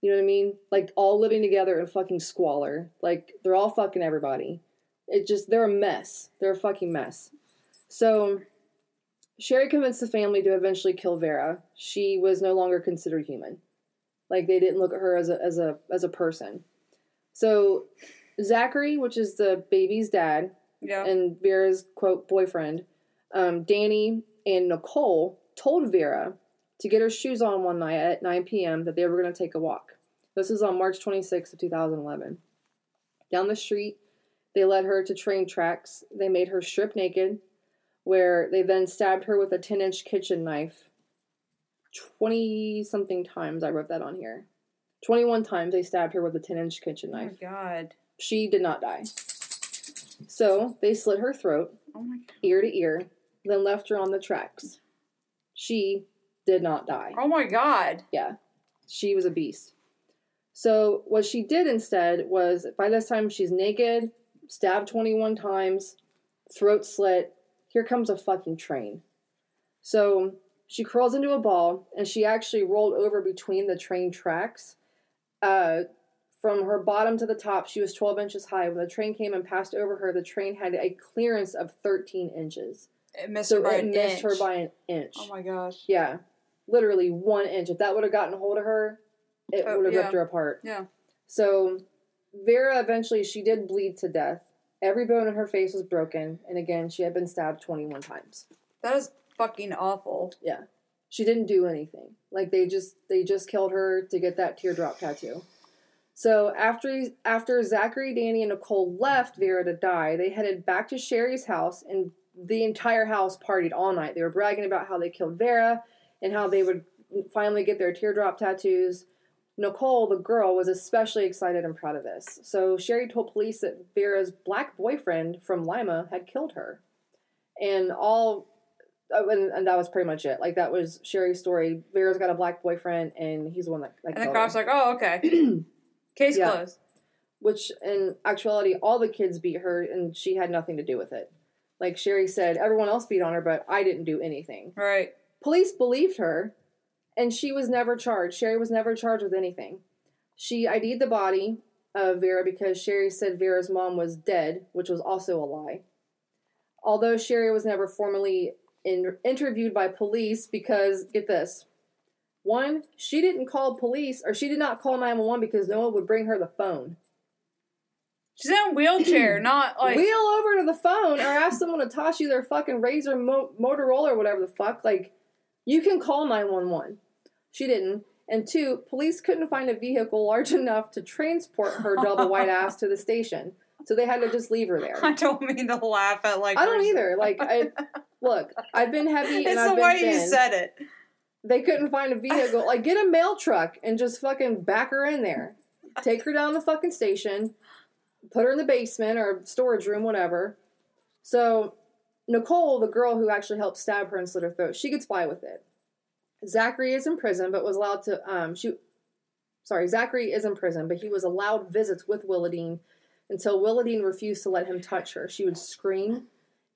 You know what I mean? Like, all living together in fucking squalor. Like, they're all fucking everybody. It just, they're a mess. They're a fucking mess. So Sherry convinced the family to eventually kill Vera. She was no longer considered human. Like, they didn't look at her as a as a as a person. So Zachary, which is the baby's dad, yeah. and Vera's quote boyfriend, um, Danny and Nicole told Vera to get her shoes on one night at nine p.m. that they were going to take a walk. This was on March twenty-sixth of twenty eleven. Down the street, they led her to train tracks. They made her strip naked, where they then stabbed her with a ten-inch kitchen knife twenty-something times. I wrote that on here. twenty-one times they stabbed her with a ten-inch kitchen knife. Oh, my God. She did not die. So they slit her throat, oh my God, ear to ear, then left her on the tracks. She did not die. Oh, my God. Yeah. She was a beast. So what she did instead was, by this time, she's naked, stabbed twenty-one times, throat slit. Here comes a fucking train. So she curls into a ball, and she actually rolled over between the train tracks. Uh, from her bottom to the top, she was twelve inches high. When the train came and passed over her, the train had a clearance of thirteen inches. It missed so her by it an missed inch. her by an inch. Oh, my gosh. Yeah. Literally one inch. If that would have gotten a hold of her, it oh, would have yeah. ripped her apart. Yeah. So Vera, eventually, she did bleed to death. Every bone in her face was broken, and again, she had been stabbed twenty-one times. That is fucking awful. Yeah. She didn't do anything. Like, they just they just killed her to get that teardrop tattoo. So, after after Zachary, Danny, and Nicole left Vera to die, they headed back to Sherry's house, and the entire house partied all night. They were bragging about how they killed Vera, and how they would finally get their teardrop tattoos. Nicole, the girl, was especially excited and proud of this. So Sherry told police that Vera's black boyfriend from Lima had killed her. And all, and, and that was pretty much it. Like, that was Sherry's story. Vera's got a black boyfriend, and he's the one that, that killed her. And the cop's like, oh, okay. Case yeah. closed. Which, in actuality, all the kids beat her, and she had nothing to do with it. Like, Sherry said, everyone else beat on her, but I didn't do anything. Right. Police believed her. And she was never charged. Sherry was never charged with anything. She I D'd the body of Vera because Sherry said Vera's mom was dead, which was also a lie. Although Sherry was never formally in- interviewed by police because, get this, one, she didn't call police, or she did not call nine one one because no one would bring her the phone. She's in a wheelchair, not like... Wheel over to the phone or ask someone to toss you their fucking Razor Mo- Motorola or whatever the fuck. Like, you can call nine one one. She didn't. And two, police couldn't find a vehicle large enough to transport her double white ass to the station. So they had to just leave her there. I don't mean to laugh at like... I don't either. Like, I... Look, I've been heavy and I've been thin. It's the way you said it. They couldn't find a vehicle. Like, get a mail truck and just fucking back her in there. Take her down to the fucking station. Put her in the basement or storage room, whatever. So, Nicole, the girl who actually helped stab her and slit her throat, she gets by with it. Zachary is in prison, but was allowed to, um, she, sorry, Zachary is in prison, but he was allowed visits with Willadine until Willadine refused to let him touch her. She would scream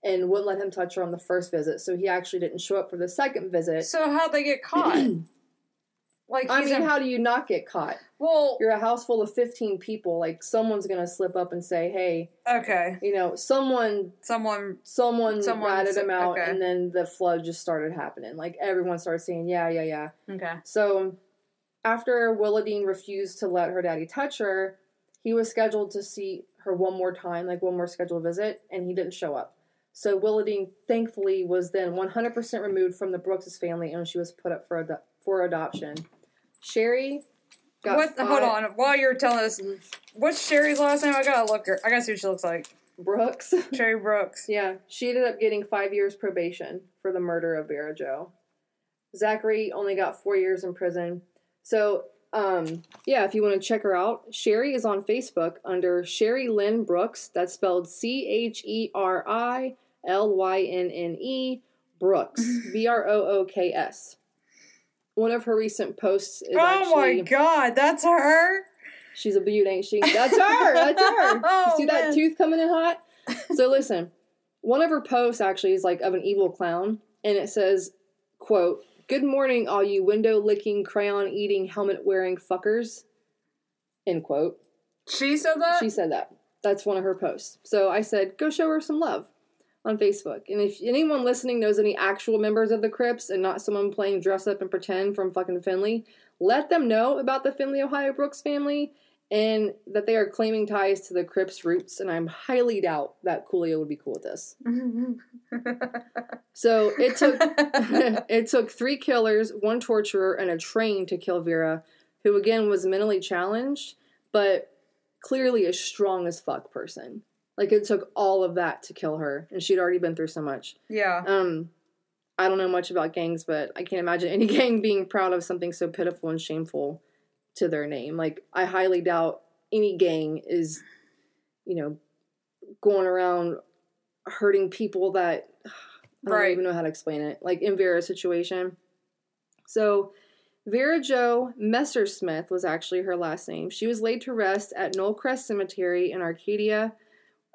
and wouldn't let him touch her on the first visit, so he actually didn't show up for the second visit. So how'd they get caught? Like, I mean, a- how do you not get caught? Well, you're a house full of fifteen people. Like, someone's gonna slip up and say, "Hey, okay, you know, someone, someone, someone ratted him out," okay. And then the flood just started happening. Like, everyone started saying, "Yeah, yeah, yeah." Okay. So, after Willadine refused to let her daddy touch her, he was scheduled to see her one more time, like one more scheduled visit, and he didn't show up. So Willadine, thankfully, was then one hundred percent removed from the Brooks' family, and she was put up for ad- for adoption. Sherry got what, hold on. While you're telling us, what's Sherry's last name? I gotta look her. I gotta see what she looks like. Brooks. Sherry Brooks. Yeah. She ended up getting five years probation for the murder of Vera Jo. Zachary only got four years in prison. So, um, yeah, if you want to check her out, Sherry is on Facebook under Sherry Lynn Brooks. That's spelled C H E R I L Y N N E Brooks. B R O O K S. One of her recent posts is oh actually... Oh my god, that's her? She's a beauty, ain't she? That's her! That's her! Oh, you see man. That tooth coming in hot? So listen, one of her posts actually is like of an evil clown, and it says, quote, "Good morning, all you window-licking, crayon-eating, helmet-wearing fuckers," end quote. She said that? She said that. That's one of her posts. So I said, go show her some love on Facebook. And if anyone listening knows any actual members of the Crips and not someone playing dress up and pretend from fucking Findlay, let them know about the Findlay, Ohio Brooks family and that they are claiming ties to the Crips roots. And I'm highly doubt that Coolio would be cool with this. So it took it took three killers, one torturer, and a train to kill Vera, who again was mentally challenged, but clearly a strong as fuck person. Like, it took all of that to kill her, and she'd already been through so much. Yeah. Um, I don't know much about gangs, but I can't imagine any gang being proud of something so pitiful and shameful to their name. Like, I highly doubt any gang is, you know, going around hurting people that... I don't right. even know how to explain it. Like, in Vera's situation. So, Vera Jo Messersmith was actually her last name. She was laid to rest at Knoll Crest Cemetery in Arcadia,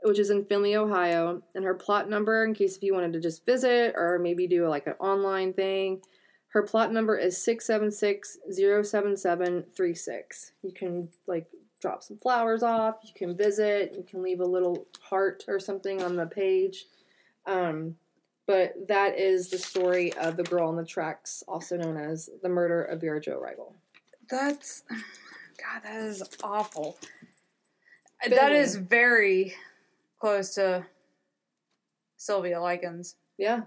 which is in Findlay, Ohio, and her plot number, in case if you wanted to just visit or maybe do like an online thing, her plot number is six seven six, zero seven seven three six. You can like drop some flowers off, you can visit, you can leave a little heart or something on the page. Um, but that is the story of the girl on the tracks, also known as the murder of Vera Jo Riegel. That's, God, that is awful. Findlay. That is very... close to Sylvia Likens. Yeah.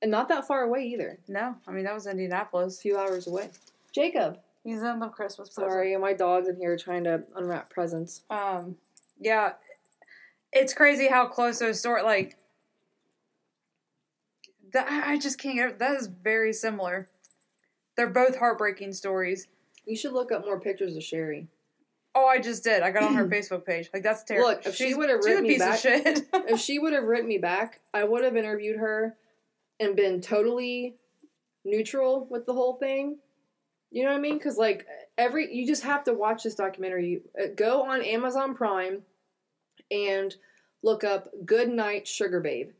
And not that far away either. No. I mean, that was Indianapolis. A few hours away. Jacob. He's in the Christmas present. Sorry, my dog's in here trying to unwrap presents. Um, yeah. It's crazy how close those stories, like, that, I just can't get, that is very similar. They're both heartbreaking stories. You should look up more pictures of Sherry. Oh, I just did. I got on her Facebook page. Like, that's terrible. Look, if she's, she would have written me back, if she would have written me back, I would have interviewed her and been totally neutral with the whole thing. You know what I mean? Because like every, you just have to watch this documentary. You, go on Amazon Prime and look up "Goodnight Sugar Babe,"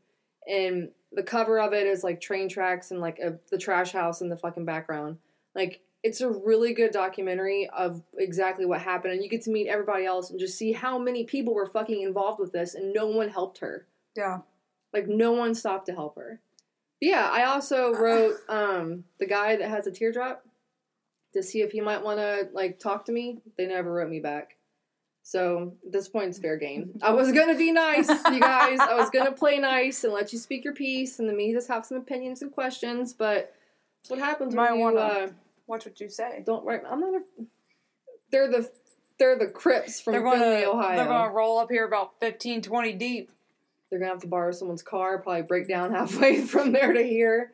and the cover of it is like train tracks and like a, the trash house in the fucking background, like. It's a really good documentary of exactly what happened. And you get to meet everybody else and just see how many people were fucking involved with this. And no one helped her. Yeah. Like, no one stopped to help her. But yeah, I also wrote um, the guy that has a teardrop to see if he might want to, like, talk to me. They never wrote me back. So, at this point, it's fair game. I was going to be nice, you guys. I was going to play nice and let you speak your piece. And then me just have some opinions and questions. But that's what happens when you... Wanna- uh, Watch what you say. Don't write. I'm not a. They're the, they're the Crips from Findlay, Ohio. They're gonna roll up here about fifteen, twenty deep. They're gonna have to borrow someone's car. Probably break down halfway from there to here.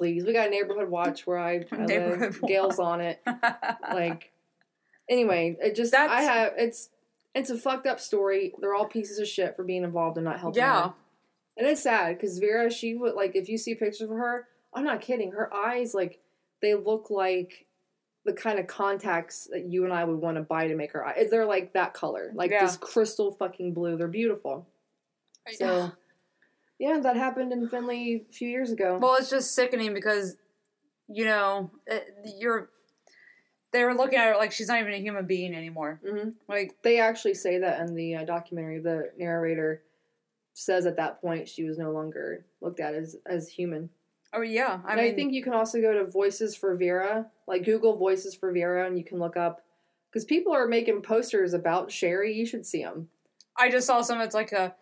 please. We got a neighborhood watch where I, I live. Gail's on it. Like, anyway, it just, That's, I have, it's, it's a fucked up story. They're all pieces of shit for being involved and not helping. Yeah. Her. And it's sad, because Vera, she would, like, if you see pictures of her, I'm not kidding, her eyes, like, they look like the kind of contacts that you and I would want to buy to make her eyes. They're, like, that color. Like, yeah. This crystal fucking blue. They're beautiful. Right. So, yeah, that happened in Findlay a few years ago. Well, it's just sickening because, you know, it, you're... They were looking at her like she's not even a human being anymore. Mm-hmm. Like, they actually say that in the uh, documentary. The narrator says at that point she was no longer looked at as, as human. Oh, yeah. I and mean, I think you can also go to Voices for Vera. Like, Google Voices for Vera, and you can look up. Because people are making posters about Sherry. You should see them. I just saw some that's like a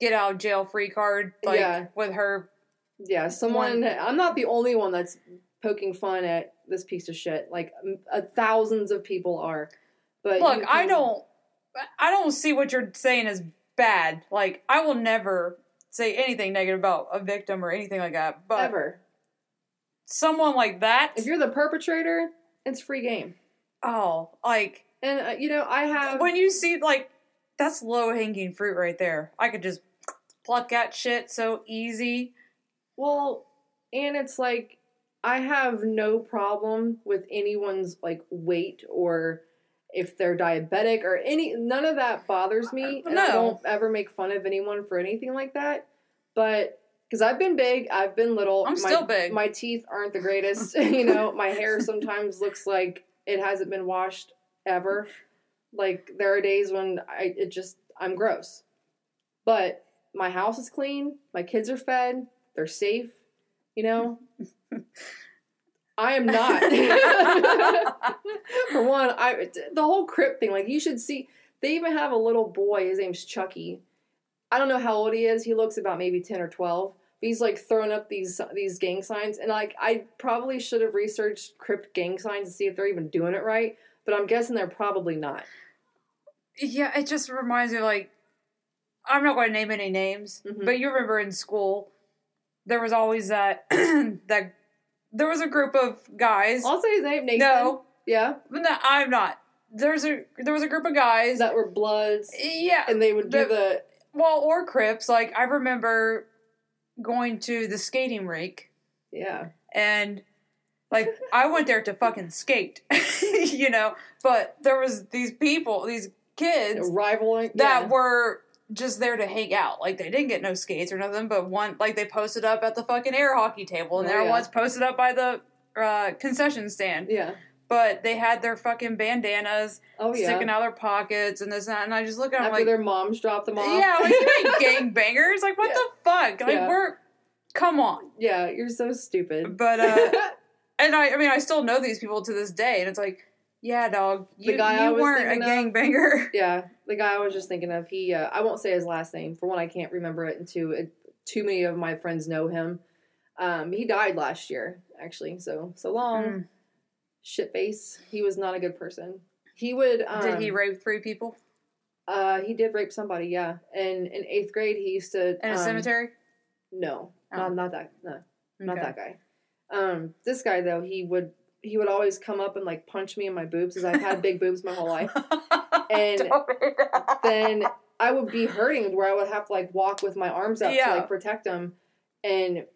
get-out-jail-free card. Like, yeah. With her. Yeah, someone... One. I'm not the only one that's poking fun at this piece of shit. Like, uh, thousands of people are. But look, can, I don't... I don't see what you're saying as bad. Like, I will never say anything negative about a victim or anything like that. But ever. Someone like that... If you're the perpetrator, it's free game. Oh, like... And, uh, you know, I have... When you see, like... That's low-hanging fruit right there. I could just pluck at shit so easy. Well, and it's like... I have no problem with anyone's, like, weight or if they're diabetic or any... None of that bothers me. And no. I don't ever make fun of anyone for anything like that. But... Because I've been big. I've been little. I'm my, still big. My teeth aren't the greatest. You know, my hair sometimes looks like it hasn't been washed ever. Like, there are days when I it just... I'm gross. But my house is clean. My kids are fed. They're safe. You know... I am not. For one, I the whole Crip thing, like, you should see, they even have a little boy, his name's Chucky. I don't know how old he is, he looks about maybe ten or twelve, but he's like throwing up these these gang signs, and like, I probably should have researched Crip gang signs to see if they're even doing it right, but I'm guessing they're probably not. Yeah, it just reminds me, like, I'm not going to name any names, mm-hmm. but you remember in school there was always that that there was a group of guys. I'll say his name, Nathan. No, yeah, but no, I'm not. There's a there was a group of guys that were Bloods. Yeah, and they would do the well or Crips. Like, I remember going to the skating rink. Yeah, and like I went there to fucking skate, you know. But there was these people, these kids, rivaling that yeah. were. Just there to hang out. Like, they didn't get no skates or nothing, but one, like, they posted up at the fucking air hockey table, and oh, there yeah. was posted up by the uh, concession stand. Yeah. But they had their fucking bandanas oh, yeah. sticking out their pockets and this and that, and I just look at them After like... After their moms dropped them off. Yeah, like, you ain't gangbangers. Like, what yeah. the fuck? Like, yeah. we're... Come on. Yeah, you're so stupid. But, uh... and I, I mean, I still know these people to this day, and it's like, yeah, dog, you, the guy you I was weren't a gangbanger. Yeah. The guy I was just thinking of, he, uh, I won't say his last name. For one, I can't remember it, and two, it, too many of my friends know him. Um, he died last year, actually, so, so long. Mm. Shitface. He was not a good person. He would... Um, did he rape three people? Uh, he did rape somebody, yeah. And in eighth grade, he used to... In um, a cemetery? No. Oh. Not, not that, no. Okay. Not that guy. Um, this guy, though, he would... He would always come up and, like, punch me in my boobs because I've had big boobs my whole life. And then I would be hurting where I would have to, like, walk with my arms up yeah. to, like, protect him. And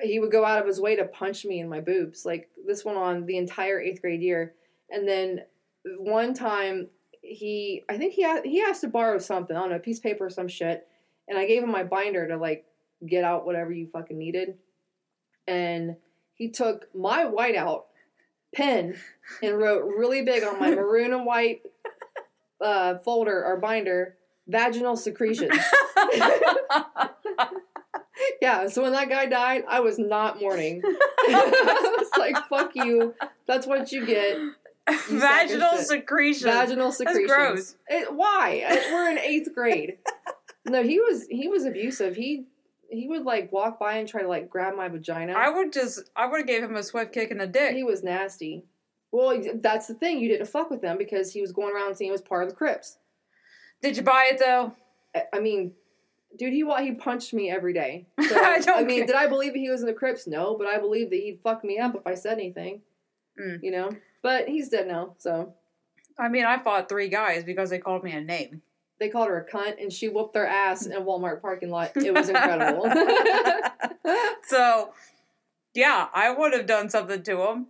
he would go out of his way to punch me in my boobs. Like, this went on the entire eighth grade year. And then one time he, I think he, had, he asked to borrow something. I don't know, a piece of paper or some shit. And I gave him my binder to, like, get out whatever you fucking needed. And he took my whiteout pen and wrote really big on my maroon and white uh, folder or binder, vaginal secretions. Yeah, so when that guy died, I was not mourning. I was like, fuck you. That's what you get. You vaginal secretions. Vaginal secretions. That's gross. It, why? We're in eighth grade. No, he was he was abusive. He... He would, like, walk by and try to, like, grab my vagina. I would just... I would have gave him a swift kick in the dick. He was nasty. Well, that's the thing. You didn't fuck with him because he was going around saying he was part of the Crips. Did you buy it, though? I mean, Dude, he he punched me every day. So, I, don't I mean, care. Did I believe that he was in the Crips? No, but I believed that he'd fuck me up if I said anything. Mm. You know? But he's dead now, so. I mean, I fought three guys because they called me a name. They called her a cunt, and she whooped their ass in a Walmart parking lot. It was incredible. So, yeah, I would have done something to him.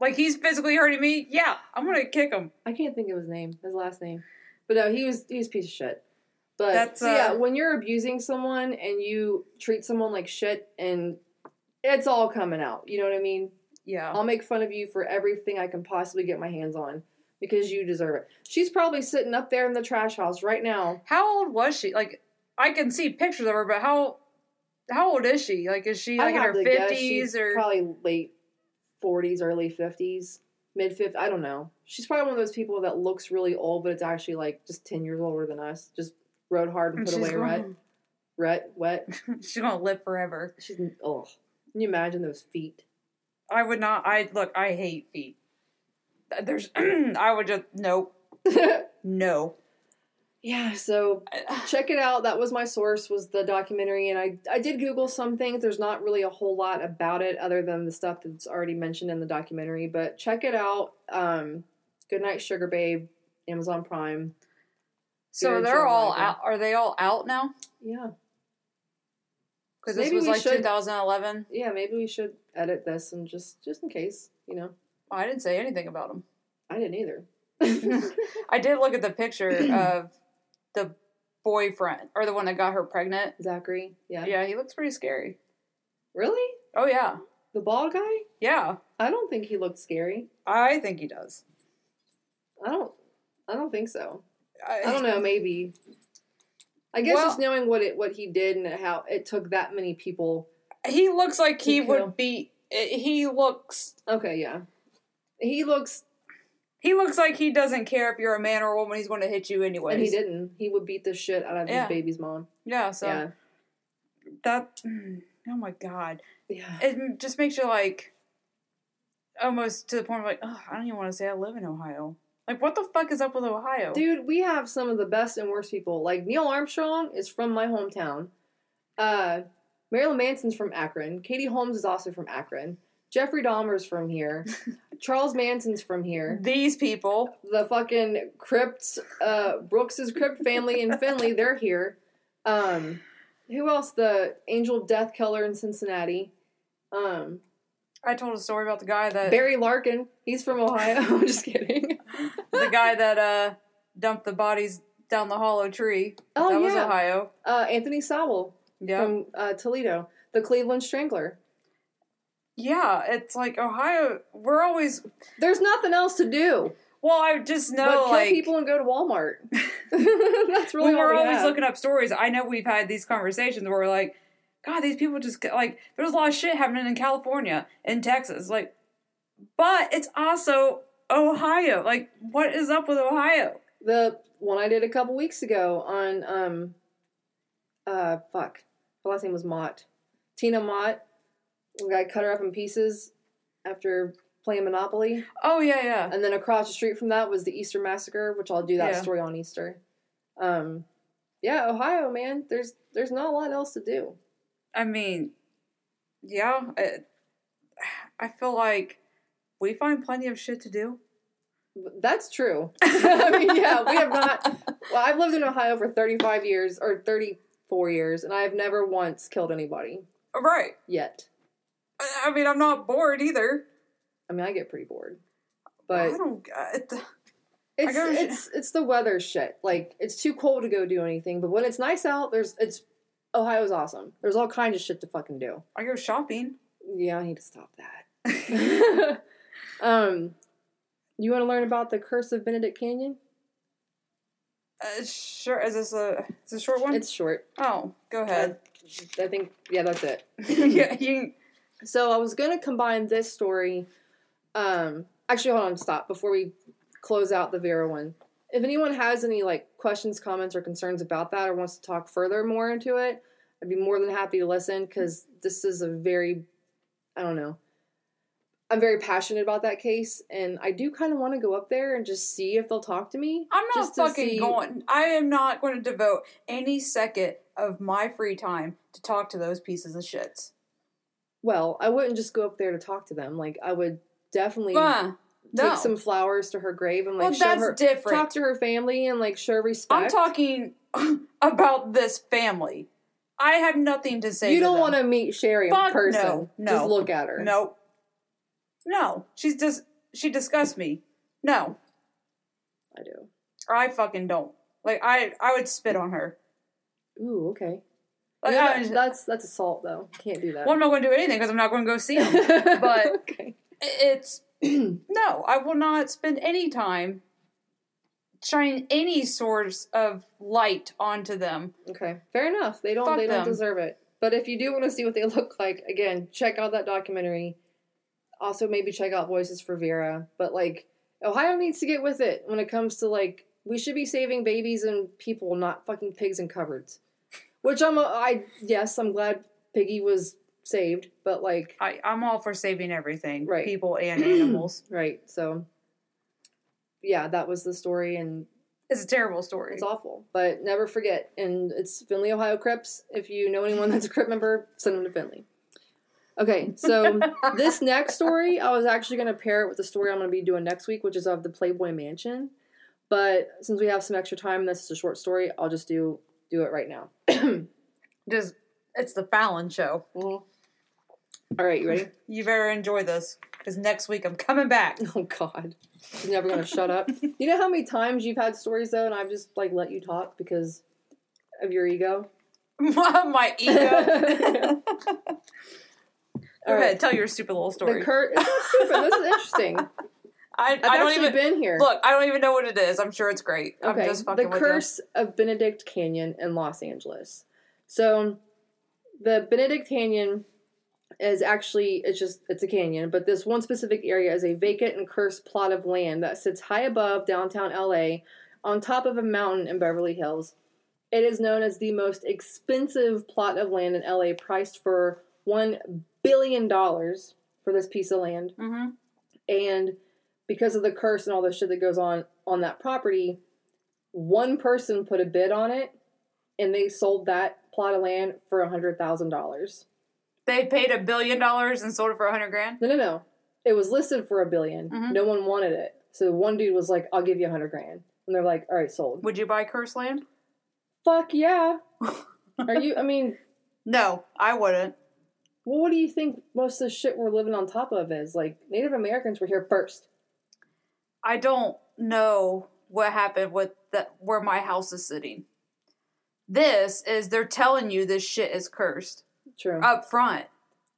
Like, he's physically hurting me? Yeah, I'm going to kick him. I can't think of his name, his last name. But no, he was, he was a piece of shit. But, That's, uh, so yeah, when you're abusing someone and you treat someone like shit, and it's all coming out. You know what I mean? Yeah. I'll make fun of you for everything I can possibly get my hands on because you deserve it. She's probably sitting up there in the trash house right now. How old was she? Like, I can see pictures of her, but how how old is she? Like, is she like in her fifties? She's or probably late forties, early fifties, mid fifties. I don't know. She's probably one of those people that looks really old, but it's actually, like, just ten years older than us. Just rode hard and put she's away wet. Wet, wet. She's going to live forever. She's, oh, can you imagine those feet? I would not. I Look, I hate feet. There's, I would just, nope. No. Yeah, so check it out. That was my source, was the documentary. And I, I did Google some things. There's not really a whole lot about it other than the stuff that's already mentioned in the documentary. But check it out. Um, Goodnight Sugar Babe, Amazon Prime. So they're all out. Are they all out now? Yeah. Because this was like twenty eleven. Yeah, maybe we should edit this and just, just in case, you know. I didn't say anything about them. I didn't either. I did look at the picture of the boyfriend, or the one that got her pregnant. Zachary, yeah. Yeah, he looks pretty scary. Really? Oh, yeah. The bald guy? Yeah. I don't think he looks scary. I think he does. I don't, I don't think so. I, I don't know, maybe. I guess well, just knowing what it what he did and how it took that many people. He looks like he kill. would be. He looks okay. Yeah, he looks. He looks like he doesn't care if you're a man or a woman. He's going to hit you anyway. And he didn't. He would beat the shit out of yeah. his baby's mom. Yeah. So yeah. that. Oh my god. Yeah. It just makes you like almost to the point of like, oh, I don't even want to say I live in Ohio. Like, what the fuck is up with Ohio? Dude, we have some of the best and worst people. Like, Neil Armstrong is from my hometown. Uh, Marilyn Manson's from Akron. Katie Holmes is also from Akron. Jeffrey Dahmer's from here. Charles Manson's from here. These people. The fucking Crips, uh, Brooks's Crip family in Findlay, they're here. Um, who else? The Angel of Death killer in Cincinnati. Um... I told a story about the guy that... Barry Larkin. He's from Ohio. I'm just kidding. The guy that uh, dumped the bodies down the hollow tree. Oh, that yeah. was Ohio. Uh, Anthony Sowell yep. from uh, Toledo. The Cleveland Strangler. Yeah, it's like Ohio... We're always... There's nothing else to do. Well, I just know, but kill like... kill people and go to Walmart. That's really We're we always have. looking up stories. I know we've had these conversations where we're like... God, these people just, like, there's a lot of shit happening in California, in Texas, like, but it's also Ohio. Like, what is up with Ohio? The one I did a couple weeks ago on, um, uh, fuck, her last name was Mott. Tina Mott, the guy cut her up in pieces after playing Monopoly. Oh, yeah, yeah. And then across the street from that was the Easter Massacre, which I'll do that yeah. story on Easter. Um, yeah, Ohio, man, there's there's not a lot else to do. I mean, yeah, I, I feel like we find plenty of shit to do. That's true. I mean, yeah, we have not. Well, I've lived in Ohio for thirty-five years or thirty-four years, and I have never once killed anybody. Right. Yet. I, I mean, I'm not bored either. I mean, I get pretty bored. But I don't get it. It's I it's it's the weather shit. Like, it's too cold to go do anything. But when it's nice out, there's it's. Ohio's awesome. There's all kinds of shit to fucking do. I go shopping. Yeah, I need to stop that. um, you want to learn about the curse of Benedict Canyon? Uh, sure. Is this a is this a short one? It's short. Oh, go ahead. Uh, I think yeah, that's it. yeah. You... So I was gonna combine this story. Um, actually, hold on, stop before we close out the Vera one. If anyone has any, like, questions, comments, or concerns about that or wants to talk further more into it, I'd be more than happy to listen because this is a very, I don't know. I'm very passionate about that case, and I do kind of want to go up there and just see if they'll talk to me. I'm not fucking see. going. I am not going to devote any second of my free time to talk to those pieces of shit. Well, I wouldn't just go up there to talk to them. Like, I would definitely uh, take no. some flowers to her grave and, like, well, show that's her, different. Talk to her family and, like, show respect. I'm talking about this family. I have nothing to say. You to don't want to meet Sherry Fuck in person. No, no. Just look at her. Nope. No, she's just, dis- she disgusts me. No. I do. Or I fucking don't. Like, I, I would spit on her. Ooh, okay. Like, no, I, that's, that's assault, though. Can't do that. Well, I'm not going to do anything because I'm not going to go see him. But okay. it's, no, I will not spend any time shining any source of light onto them. Okay. Fair enough. They don't, Fuck they them. Don't deserve it. But if you do want to see what they look like, again, check out that documentary. Also, maybe check out Voices for Vera. But, like, Ohio needs to get with it when it comes to, like, we should be saving babies and people, not fucking pigs in cupboards. Which I'm, a, I, yes, I'm glad Piggy was saved, but, like... I, I'm all for saving everything. Right. People and animals. Right, so... Yeah, that was the story, and... It's a terrible story. It's awful. But never forget, and it's Findlay, Ohio Crips. If you know anyone that's a Crip member, send them to Findlay. Okay, so this next story, I was actually going to pair it with the story I'm going to be doing next week, which is of the Playboy Mansion. But since we have some extra time, this is a short story, I'll just do do it right now. Just, it's the Fallon show. Mm-hmm. All right, you ready? You better enjoy this, because next week I'm coming back. Oh, God. She's never going to shut up. You know how many times you've had stories, though, and I've just, like, let you talk because of your ego? My ego? Go ahead, right. Tell your stupid little story. The cur- it's not stupid. This is interesting. I, I've I don't actually even, been here. Look, I don't even know what it is. I'm sure it's great. Okay. I'm just fucking The Curse of Benedict Canyon in Los Angeles. So, the Benedict Canyon is actually, it's just, it's a canyon, but this one specific area is a vacant and cursed plot of land that sits high above downtown L A on top of a mountain in Beverly Hills. It is known as the most expensive plot of land in L A, priced for one billion dollars for this piece of land. Mm-hmm. And because of the curse and all the shit that goes on on that property, one person put a bid on it, and they sold that plot of land for one hundred thousand dollars. They paid a billion dollars and sold it for a hundred grand? No, no, no. It was listed for a billion. Mm-hmm. No one wanted it. So one dude was like, I'll give you a hundred grand. And they're like, all right, sold. Would you buy curse land? Fuck yeah. Are you, I mean. No, I wouldn't. Well, what do you think most of the shit we're living on top of is? Like, Native Americans were here first. I don't know what happened with the, where my house is sitting. This is, they're telling you this shit is cursed. True. Up front.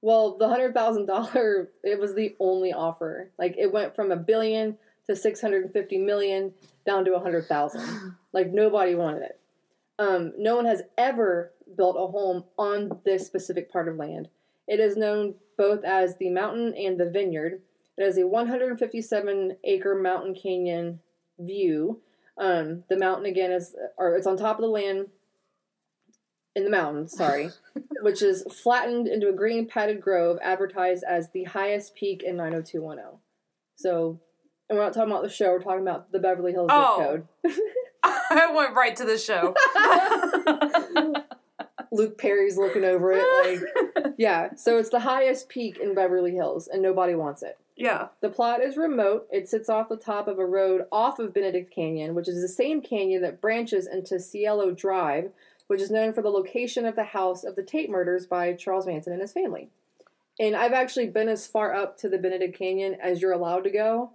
Well, the one hundred thousand dollars, it was the only offer. Like, it went from a billion to six hundred fifty million down to one hundred thousand. Like, nobody wanted it. Um, no one has ever built a home on this specific part of land. It is known both as the mountain and the vineyard. It is a one hundred fifty-seven acre mountain canyon view. Um, the mountain, again, is or it's on top of the land in the mountain, sorry, which is flattened into a green padded grove advertised as the highest peak in nine oh two one oh. So, and we're not talking about the show, we're talking about the Beverly Hills oh. zip code. I went right to the show. Luke Perry's looking over it, like, yeah. So it's the highest peak in Beverly Hills, and nobody wants it. Yeah. The plot is remote. It sits off the top of a road off of Benedict Canyon, which is the same canyon that branches into Cielo Drive, which is known for the location of the house of the Tate murders by Charles Manson and his family. And I've actually been as far up to the Benedict Canyon as you're allowed to go.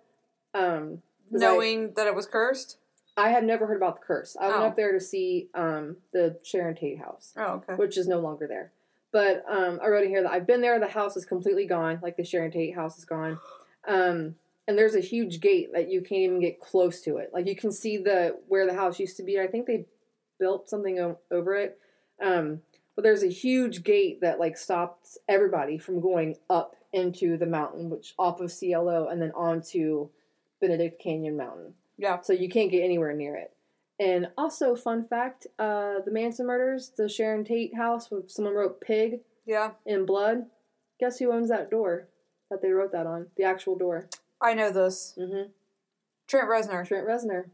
Um, Knowing I, that it was cursed? I have never heard about the curse. I oh. went up there to see um, the Sharon Tate house. Oh, okay. Which is no longer there. But um, I wrote in here that I've been there. The house is completely gone. Like, the Sharon Tate house is gone. Um, and there's a huge gate that you can't even get close to it. Like, you can see the where the house used to be. I think they built something o- over it. Um, but there's a huge gate that, like, stops everybody from going up into the mountain, which off of C L O and then onto Benedict Canyon Mountain. Yeah. So you can't get anywhere near it. And also, fun fact, uh, the Manson murders, the Sharon Tate house, where someone wrote pig yeah. in blood. Guess who owns that door? that they wrote that on. The actual door. I know this. Mm-hmm. Trent Reznor. Trent Reznor.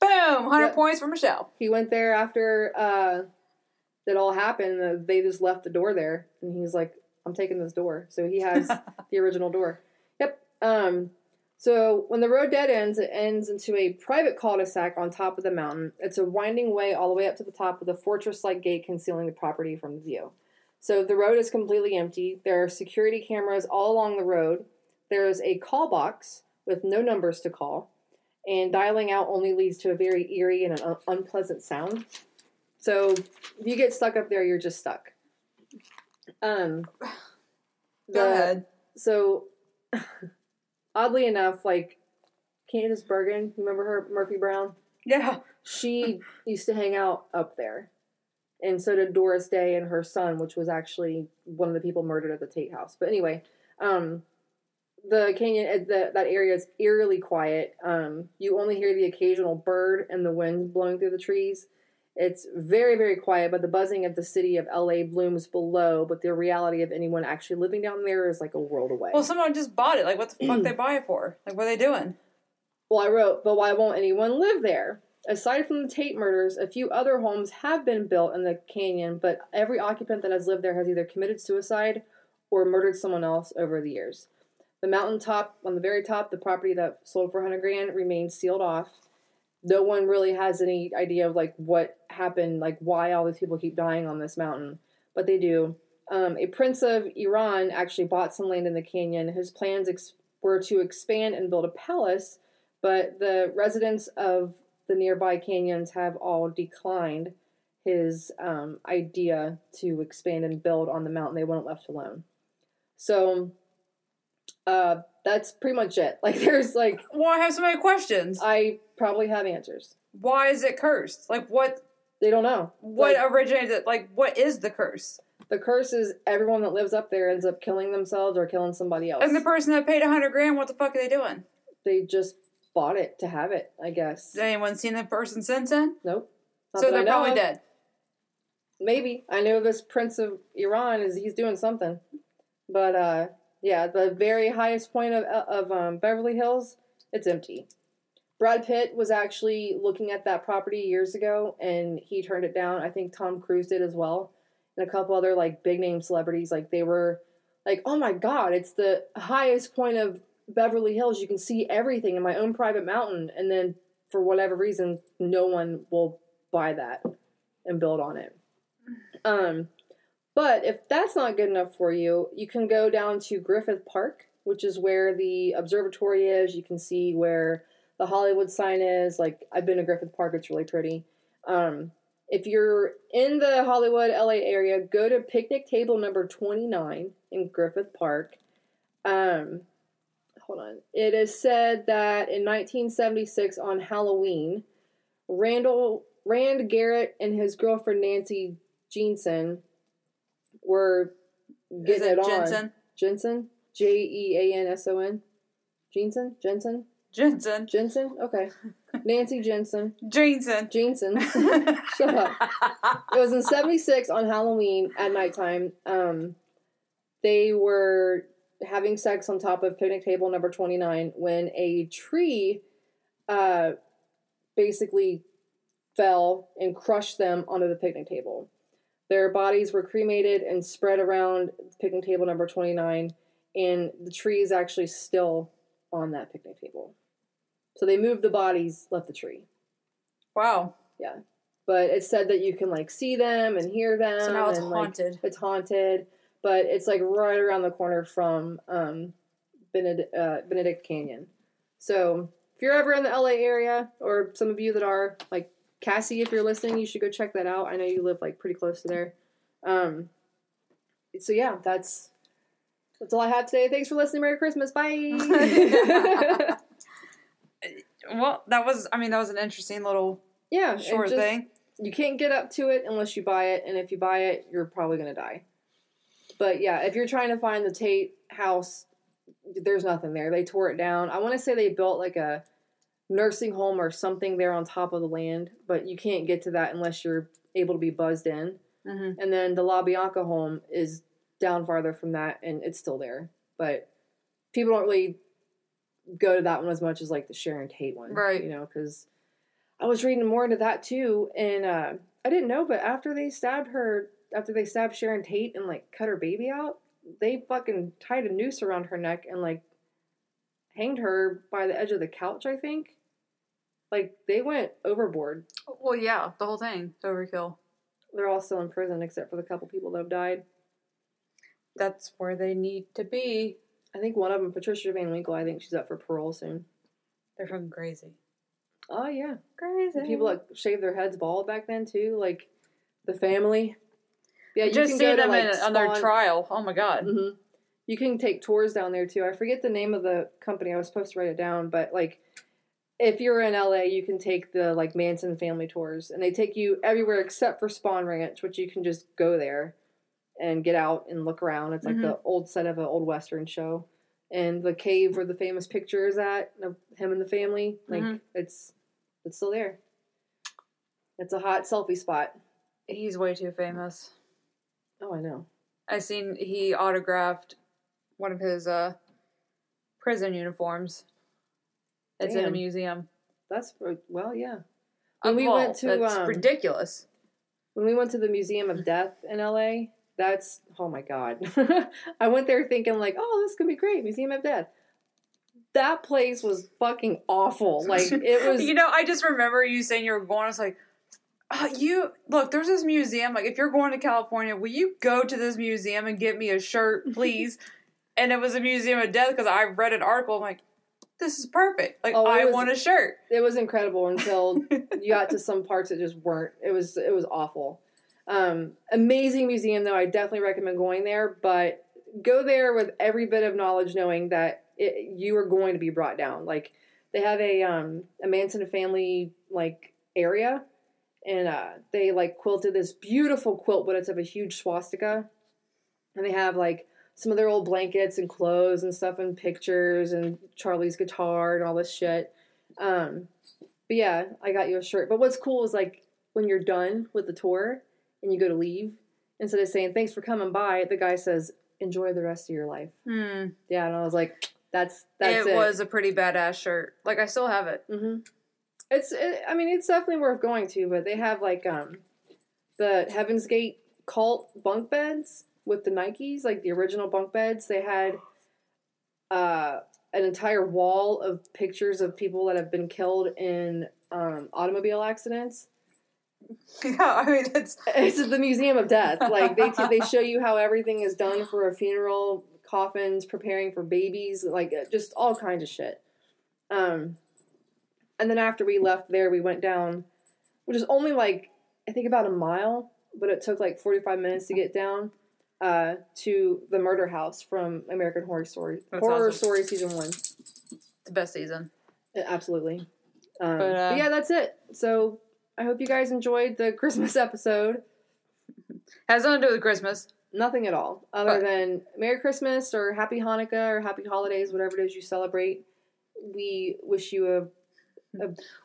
Boom! one hundred yep. points for Michelle. He went there after uh, that all happened. Uh, they just left the door there. And he's like, I'm taking this door. So he has the original door. Yep. Um, so when the road dead ends, it ends into a private cul-de-sac on top of the mountain. It's a winding way all the way up to the top with a fortress-like gate concealing the property from view. So the road is completely empty. There are security cameras all along the road. There is a call box with no numbers to call. And dialing out only leads to a very eerie and an un- unpleasant sound. So if you get stuck up there, you're just stuck. Um, the, Go ahead. So, oddly enough, like, Candace Bergen, remember her, Murphy Brown? Yeah. She used to hang out up there. And so did Doris Day and her son, which was actually one of the people murdered at the Tate house. But anyway, um, the canyon, the, that area is eerily quiet. Um, you only hear the occasional bird and the wind blowing through the trees. It's very, very quiet, but the buzzing of the city of L A blooms below. But the reality of anyone actually living down there is like a world away. Well, someone just bought it. Like, what the fuck they buy it for? Like, what are they doing? Well, I wrote, but why won't anyone live there? Aside from the Tate murders, a few other homes have been built in the canyon, but every occupant that has lived there has either committed suicide or murdered someone else over the years. The mountaintop, on the very top, the property that sold for one hundred grand remains sealed off. No one really has any idea of, like, what happened, like, why all these people keep dying on this mountain, but they do. Um, a prince of Iran actually bought some land in the canyon. His plans ex- were to expand and build a palace, but the residents of the nearby canyons have all declined his um, idea to expand and build on the mountain. They weren't left alone. So uh, that's pretty much it. Like, there's like... Well, I have so many questions. I probably have answers. Why is it cursed? Like, what... They don't know. What like, originated it? Like, what is the curse? The curse is everyone that lives up there ends up killing themselves or killing somebody else. And the person that paid one hundred grand, what the fuck are they doing? They just... bought it to have it, I guess. Has anyone seen that person since then? Nope. Not so they're probably of. dead. Maybe. I know this Prince of Iran is he's doing something. But uh yeah, the very highest point of of um, Beverly Hills, it's empty. Brad Pitt was actually looking at that property years ago and he turned it down. I think Tom Cruise did as well. And a couple other like big name celebrities, like they were like, "Oh my god, it's the highest point of Beverly Hills, you can see everything in my own private mountain," and then for whatever reason, no one will buy that and build on it. Um, but if that's not good enough for you, you can go down to Griffith Park, which is where the observatory is. You can see where the Hollywood sign is. Like, I've been to Griffith Park, it's really pretty. Um, if you're in the Hollywood, L A area, go to picnic table number twenty-nine in Griffith Park. Um, Hold on. It is said that in nineteen seventy-six on Halloween, Randall Rand Garrett and his girlfriend Nancy Jensen were getting is it, it Jensen? on. Jensen? J E A N S O N? Jensen? Jensen? Jensen. Jensen? Okay. Nancy Jensen. Jensen. Jensen. Shut up. It was in seventy-six on Halloween at nighttime. Um, they were... having sex on top of picnic table number twenty-nine when a tree uh, basically fell and crushed them onto the picnic table. Their bodies were cremated and spread around picnic table number twenty-nine, and the tree is actually still on that picnic table. So they moved the bodies, left the tree. Wow. Yeah. But it's said that you can, like, see them and hear them. So now it's and, haunted. Like, it's haunted. But it's, like, right around the corner from um, Bened- uh, Benedict Canyon. So, if you're ever in the L A area, or some of you that are, like, Cassie, if you're listening, you should go check that out. I know you live, like, pretty close to there. Um, so, yeah, that's that's all I have today. Thanks for listening. Merry Christmas. Bye! Well, that was, I mean, that was an interesting little yeah, short just, thing. You can't get up to it unless you buy it, and if you buy it, you're probably going to die. But, yeah, if you're trying to find the Tate house, there's nothing there. They tore it down. I want to say they built, like, a nursing home or something there on top of the land. But you can't get to that unless you're able to be buzzed in. Mm-hmm. And then the La Bianca home is down farther from that, and it's still there. But people don't really go to that one as much as, like, the Sharon Tate one. Right. You know, because I was reading more into that, too, and uh, I didn't know, but after they stabbed her, after they stabbed Sharon Tate and, like, cut her baby out, they fucking tied a noose around her neck and, like, hanged her by the edge of the couch, I think. Like, they went overboard. Well, yeah, the whole thing. Overkill. They're all still in prison, except for the couple people that have died. That's where they need to be. I think one of them, Patricia Van Winkle, I think she's up for parole soon. They're fucking crazy. Oh, yeah. Crazy. The people that shaved their heads bald back then, too. Like, the family. Yeah, you just can see go them to, like, in, on their trial. Oh, my God. Mm-hmm. You can take tours down there, too. I forget the name of the company. I was supposed to write it down, but, like, if you're in L A, you can take the, like, Manson family tours. And they take you everywhere except for Spawn Ranch, which you can just go there and get out and look around. It's, like, mm-hmm. the old set of an old Western show. And the cave where the famous picture is at, of him and the family, like, mm-hmm. it's it's still there. It's a hot selfie spot. He's way too famous. Oh, I know. I seen he autographed one of his uh, prison uniforms. It's Damn. in a museum. That's, well, yeah. When we went to, that's um, ridiculous. When we went to the Museum of Death in L A, that's, oh my God. I went there thinking, like, oh, this could be great, Museum of Death. That place was fucking awful. Like, it was. You know, I just remember you saying you were going, I was like, oh, you, look, there's this museum. Like, if you're going to California, will you go to this museum and get me a shirt, please? And it was a Museum of Death because I read an article. I'm like, this is perfect. Like, oh, I was, want a shirt. It was incredible until you got to some parts that just weren't. It was it was awful. Um, amazing museum, though. I definitely recommend going there. But go there with every bit of knowledge, knowing that it, you are going to be brought down. Like, they have a um, a Manson family, like, area. And uh, they, like, quilted this beautiful quilt, but it's of a huge swastika. And they have, like, some of their old blankets and clothes and stuff and pictures and Charlie's guitar and all this shit. Um, but yeah, I got you a shirt. But what's cool is, like, when you're done with the tour and you go to leave, instead of saying, thanks for coming by, the guy says, enjoy the rest of your life. Mm. Yeah, and I was like, that's, that's it. It was a pretty badass shirt. Like, I still have it. Mm-hmm. It's, it, I mean, it's definitely worth going to, but they have, like, um, the Heaven's Gate cult bunk beds with the Nikes, like the original bunk beds. They had uh, an entire wall of pictures of people that have been killed in um, automobile accidents. Yeah, I mean, it's... It's the Museum of Death. Like, they t- they show you how everything is done for a funeral, coffins, preparing for babies, like, just all kinds of shit. Um... And then after we left there, we went down, which is only, like, I think about a mile, but it took, like, forty-five minutes to get down uh, to the murder house from American Horror Story. That's Horror awesome. Story Season one. The best season. Yeah, absolutely. Um, but, uh, but, yeah, that's it. So, I hope you guys enjoyed the Christmas episode. Has nothing to do with Christmas. Nothing at all. Other but. than Merry Christmas or Happy Hanukkah or Happy Holidays, whatever it is you celebrate. We wish you a...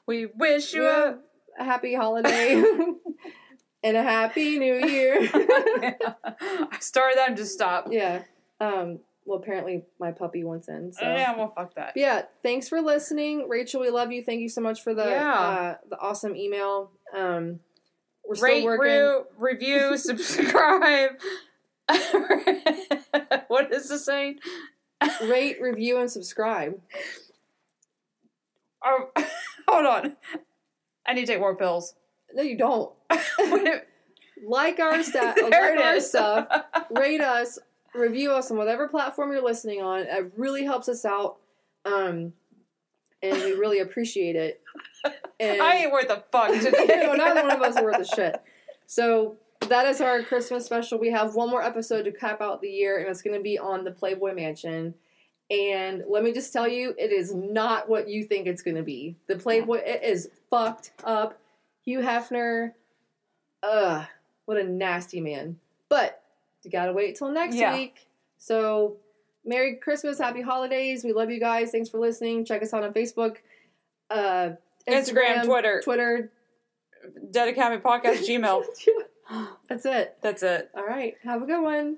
We wish you yeah. a happy holiday and a happy new year. Yeah. I started that and just stopped. Yeah. Um, well, apparently my puppy wants in. So. Yeah, well, fuck that. But yeah, thanks for listening. Rachel, we love you. Thank you so much for the yeah. uh, the awesome email. Um, we're still Rate, working. Rate, review, subscribe. What is this saying? Rate, review, and subscribe. Oh, hold on. I need to take more pills. No, you don't. Like our, sta- like our stuff, rate us, review us on whatever platform you're listening on. It really helps us out, um, and we really appreciate it. And I ain't worth a fuck today. You know, neither one of us is worth a shit. So that is our Christmas special. We have one more episode to cap out the year, and it's going to be on the Playboy Mansion. And let me just tell you, it is not what you think it's going to be. The Playboy, it is fucked up. Hugh Hefner, ugh, what a nasty man. But you got to wait till next yeah. week. So, Merry Christmas, Happy Holidays. We love you guys. Thanks for listening. Check us out on Facebook, uh, Instagram, Instagram, Twitter. Twitter. Dead Academy Podcast, Gmail. That's it. That's it. All right. Have a good one.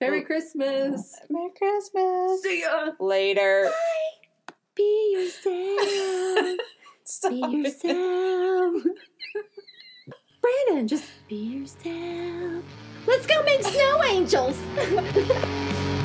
Merry Christmas. Merry Christmas. See ya. Later. Bye. Be yourself. Stop be yourself. Brandon, just be yourself. Let's go make snow angels.